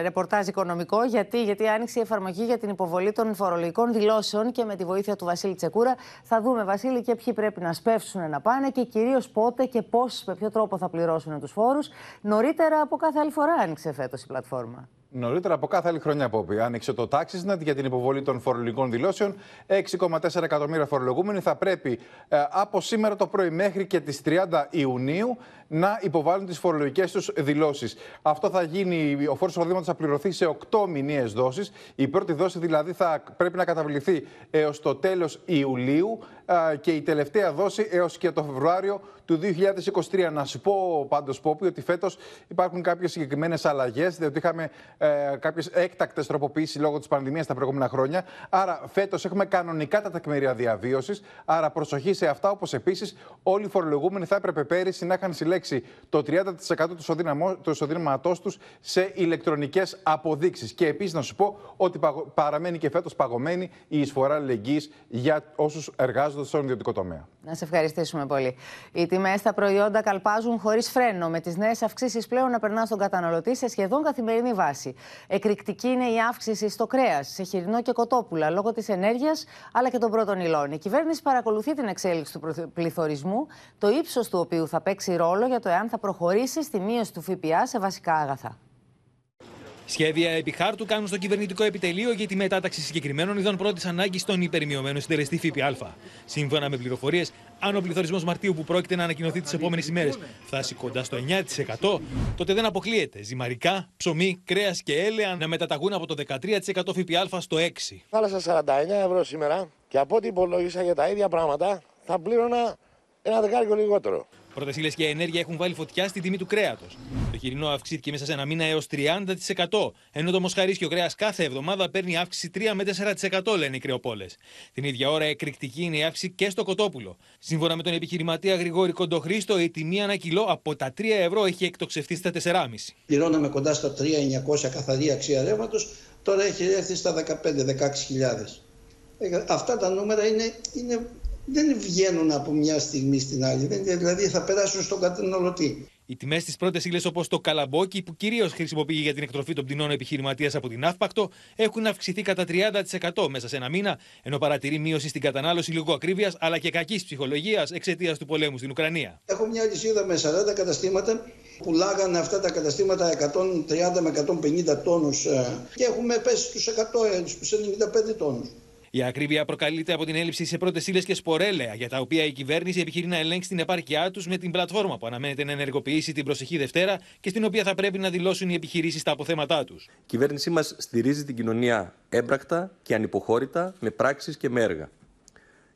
ρεπορτάζ οικονομικό. Γιατί άνοιξε η εφαρμογή για την υποβολή των φορολογικών δηλώσεων και με τη βοήθεια του Βασίλη Τσεκούρα θα δούμε, Βασίλη, και ποιοι πρέπει να σπεύσουν να πάνε και κυρίως πότε και πώς, με ποιο τρόπο θα πληρώσουν τους φόρους. Νωρίτερα από κάθε άλλη φορά άνοιξε φέτος η πλατφόρμα. Νωρίτερα από κάθε άλλη χρονιά, Πόπη, άνοιξε το TaxisNet για την υποβολή των φορολογικών δηλώσεων. 6,4 εκατομμύρια φορολογούμενοι θα πρέπει από σήμερα το πρωί μέχρι και τις 30 Ιουνίου να υποβάλουν τις φορολογικές τους δηλώσεις. Αυτό θα γίνει, ο φόρος εισοδήματος θα πληρωθεί σε 8 μηνιαίες δόσεις. Η πρώτη δόση δηλαδή θα πρέπει να καταβληθεί έως το τέλος Ιουλίου και η τελευταία δόση έως και το Φεβρουάριο του 2023. Να σου πω πάντως, Πόπη, ότι φέτος υπάρχουν κάποιες συγκεκριμένες αλλαγές, διότι είχαμε κάποιες έκτακτες τροποποιήσεις λόγω της πανδημίας τα προηγούμενα χρόνια. Άρα, φέτος έχουμε κανονικά τα τεκμήρια διαβίωσης. Άρα, προσοχή σε αυτά. Όπως επίσης, όλοι οι φορολογούμενοι θα έπρεπε πέρυσι να είχαν συλλέξει το 30% του εισοδήματός τους σε ηλεκτρονικές αποδείξεις. Και επίσης, να σου πω ότι παραμένει και φέτος παγωμένη η εισφορά αλληλεγγύης για όσους εργάζονται στον ιδιωτικό τομέα. Να σε ευχαριστήσουμε πολύ. Οι τιμές στα προϊόντα καλπάζουν χωρίς φρένο, με τις νέες αυξήσεις πλέον να περνά στον καταναλωτή σε σχεδόν καθημερινή βάση. Εκρηκτική είναι η αύξηση στο κρέας, σε χοιρινό και κοτόπουλα, λόγω της ενέργειας αλλά και των πρώτων υλών. Η κυβέρνηση παρακολουθεί την εξέλιξη του πληθωρισμού, το ύψος του οποίου θα παίξει ρόλο για το εάν θα προχωρήσει στη μείωση του ΦΠΑ σε βασικά άγαθα. Σχέδια επιχάρτου κάνουν στο κυβερνητικό επιτελείο για τη μετάταξη συγκεκριμένων ειδών πρώτης ανάγκης στον υπερμειωμένο συντελεστή ΦΠΑ. Σύμφωνα με πληροφορίες, αν ο πληθωρισμός Μαρτίου που πρόκειται να ανακοινωθεί τις επόμενες ημέρες φτάσει κοντά στο 9%, τότε δεν αποκλείεται ζυμαρικά, ψωμί, κρέας και έλαια να μεταταγούν από το 13% ΦΠΑ στο 6%. Βάλασα 49 ευρώ σήμερα και από ό,τι υπολόγισα για τα ίδια πράγματα θα πλήρωνα ένα δεκάρικο λιγότερο. Πρώτες ύλες και ενέργεια έχουν βάλει φωτιά στην τιμή του κρέατος. Το χοιρινό αυξήθηκε μέσα σε ένα μήνα έως 30%, ενώ το μοσχαρίσιο κρέας κάθε εβδομάδα παίρνει αύξηση 3 με 4%, λένε οι κρεοπόλες. Την ίδια ώρα εκρηκτική είναι η αύξηση και στο κοτόπουλο. Σύμφωνα με τον επιχειρηματία Γρηγόρη Κοντοχρήστο, η τιμή ανά κιλό από τα 3 ευρώ έχει εκτοξευτεί στα 4,5. Πληρώναμε κοντά στα 3.900 καθαρή αξία ρεύματος, τώρα έχει έρθει στα 15-16.000. Αυτά τα νούμερα είναι... δεν βγαίνουν από μια στιγμή στην άλλη, δηλαδή θα περάσουν στον καταναλωτή. Οι τιμές στις πρώτες ύλες, όπως το καλαμπόκι, που κυρίως χρησιμοποιεί για την εκτροφή των πτηνών επιχειρηματίας από την Αύπακτο, έχουν αυξηθεί κατά 30% μέσα σε ένα μήνα, ενώ παρατηρεί μείωση στην κατανάλωση λόγω ακρίβειας αλλά και κακής ψυχολογίας εξαιτίας του πολέμου στην Ουκρανία. Έχω μια αλυσίδα με 40 καταστήματα. Πουλάγανε αυτά τα καταστήματα 130 με 150 τόνους και έχουμε πέσει στους 100, στους 95 τόνους. Η ακρίβεια προκαλείται από την έλλειψη σε πρώτες ύλες και σπορέλαια, για τα οποία η κυβέρνηση επιχειρεί να ελέγξει την επάρκειά τους με την πλατφόρμα που αναμένεται να ενεργοποιήσει την προσεχή Δευτέρα και στην οποία θα πρέπει να δηλώσουν οι επιχειρήσεις τα αποθέματά τους. Η κυβέρνησή μας στηρίζει την κοινωνία έμπρακτα και ανυποχώρητα με πράξεις και με έργα.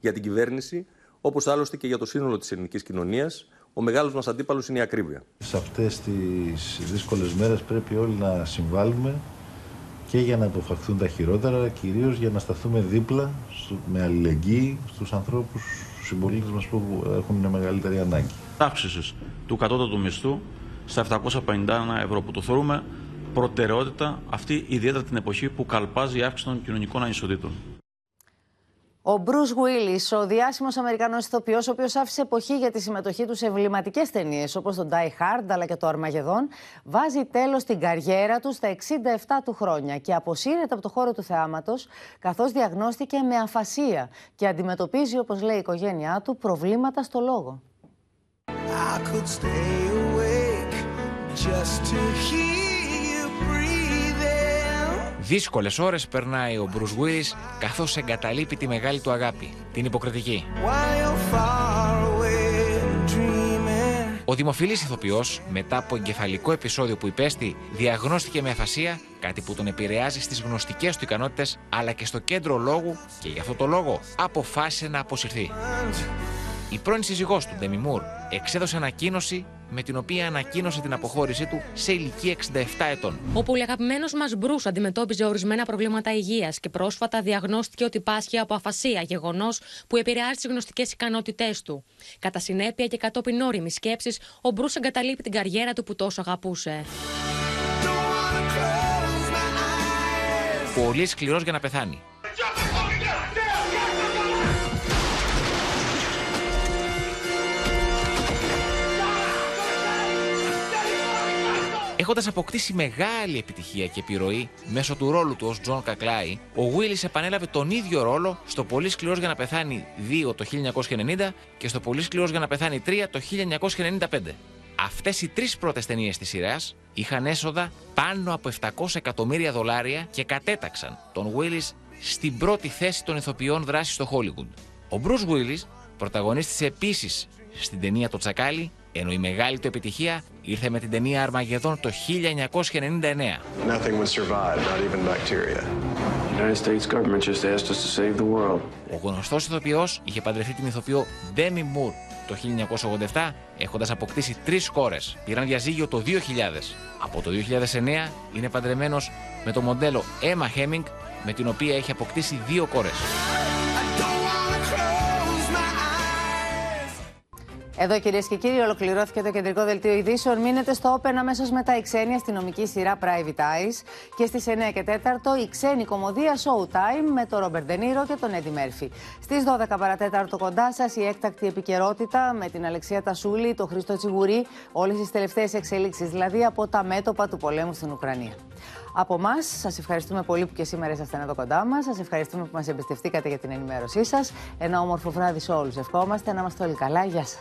Για την κυβέρνηση, όπως άλλωστε και για το σύνολο της ελληνικής κοινωνίας, ο μεγάλος μας αντίπαλος είναι η ακρίβεια. Σε αυτές τις δύσκολες μέρες πρέπει όλοι να συμβάλλουμε. Και για να αποφευχθούν τα χειρότερα, κυρίως για να σταθούμε δίπλα με αλληλεγγύη στους ανθρώπους, στους συμπολίτες μας που έχουν μεγαλύτερη ανάγκη. Αύξηση του κατώτατου μισθού στα 751 ευρώ, που το θεωρούμε προτεραιότητα, αυτή ιδιαίτερα την εποχή που καλπάζει η αύξηση των κοινωνικών ανισοτήτων. Ο Μπρους Γουίλις, ο διάσημος Αμερικανός ηθοποιός, ο οποίος άφησε εποχή για τη συμμετοχή του σε εμβληματικές ταινίες όπως το Die Hard αλλά και το Αρμαγεδόν, βάζει τέλος στην καριέρα του στα 67 του χρόνια και αποσύρεται από το χώρο του θεάματος, καθώς διαγνώστηκε με αφασία και αντιμετωπίζει, όπως λέει η οικογένειά του, προβλήματα στο λόγο. Δύσκολες ώρες περνάει ο Μπρους Γουίλις, καθώς εγκαταλείπει τη μεγάλη του αγάπη, την υποκριτική. Ο δημοφιλής ηθοποιός, μετά από εγκεφαλικό επεισόδιο που υπέστη, διαγνώστηκε με αφασία, κάτι που τον επηρεάζει στις γνωστικές του ικανότητες, αλλά και στο κέντρο λόγου, και γι' αυτό το λόγο αποφάσισε να αποσυρθεί. Η πρώην σύζυγός του, Ντέμι Μουρ, εξέδωσε ανακοίνωση με την οποία ανακοίνωσε την αποχώρησή του σε ηλικία 67 ετών. Ο πολυαγαπημένος μας Μπρους αντιμετώπιζε ορισμένα προβλήματα υγείας και πρόσφατα διαγνώστηκε ότι πάσχει από αφασία, γεγονός που επηρεάζει τις γνωστικές ικανότητές του. Κατά συνέπεια και κατόπιν όριμης σκέψης, ο Μπρους εγκαταλείπει την καριέρα του που τόσο αγαπούσε. Πολύ σκληρός για να πεθάνει. Έχοντας αποκτήσει μεγάλη επιτυχία και επιρροή μέσω του ρόλου του ως Τζον Κακλάι, ο Γουίλις επανέλαβε τον ίδιο ρόλο στο Πολύ σκληρός για να πεθάνει 2 το 1990 και στο Πολύ σκληρός για να πεθάνει 3 το 1995. Αυτές οι τρεις πρώτες ταινίες της σειράς είχαν έσοδα πάνω από $700 εκατομμύρια και κατέταξαν τον Γουίλις στην πρώτη θέση των ηθοποιών δράσης στο Χόλιγουντ. Ο Μπρους Γουίλις πρωταγωνίστησε επίσης στην ταινία «Το Τσακάλι», ενώ η μεγάλη του επιτυχία ήρθε με την ταινία Αρμαγεδόν το 1999. Ο γνωστός ηθοποιός είχε παντρευτεί την ηθοποιό Ντέμι Μουρ το 1987, έχοντας αποκτήσει 3 κόρες. Πήραν διαζύγιο το 2000. Από το 2009 είναι παντρεμένος με το μοντέλο Έμα Χέμινγκ, με την οποία έχει αποκτήσει 2 κόρες. Εδώ, κυρίες και κύριοι, ολοκληρώθηκε το κεντρικό δελτίο ειδήσεων. Μείνετε στο OPEN αμέσως μετά η ξένη αστυνομική σειρά Private Eyes και στις 9 και 4 η ξένη κομμωδία Showtime με τον Ρόμπερτ Ντε Νίρο και τον Έντι Μέρφυ. Στις 12 παρατέταρτο κοντά σας η έκτακτη επικαιρότητα με την Αλεξία Τασούλη, τον Χρήστο Τσιγουρή, όλες τις τελευταίες εξελίξεις δηλαδή από τα μέτωπα του πολέμου στην Ουκρανία. Από εμάς, σας ευχαριστούμε πολύ που και σήμερα ήσασταν εδώ κοντά μας. Σας ευχαριστούμε που μας εμπιστευτήκατε για την ενημέρωσή σας. Ένα όμορφο βράδυ σε όλους. Ευχόμαστε να είμαστε όλοι καλά. Γεια σας.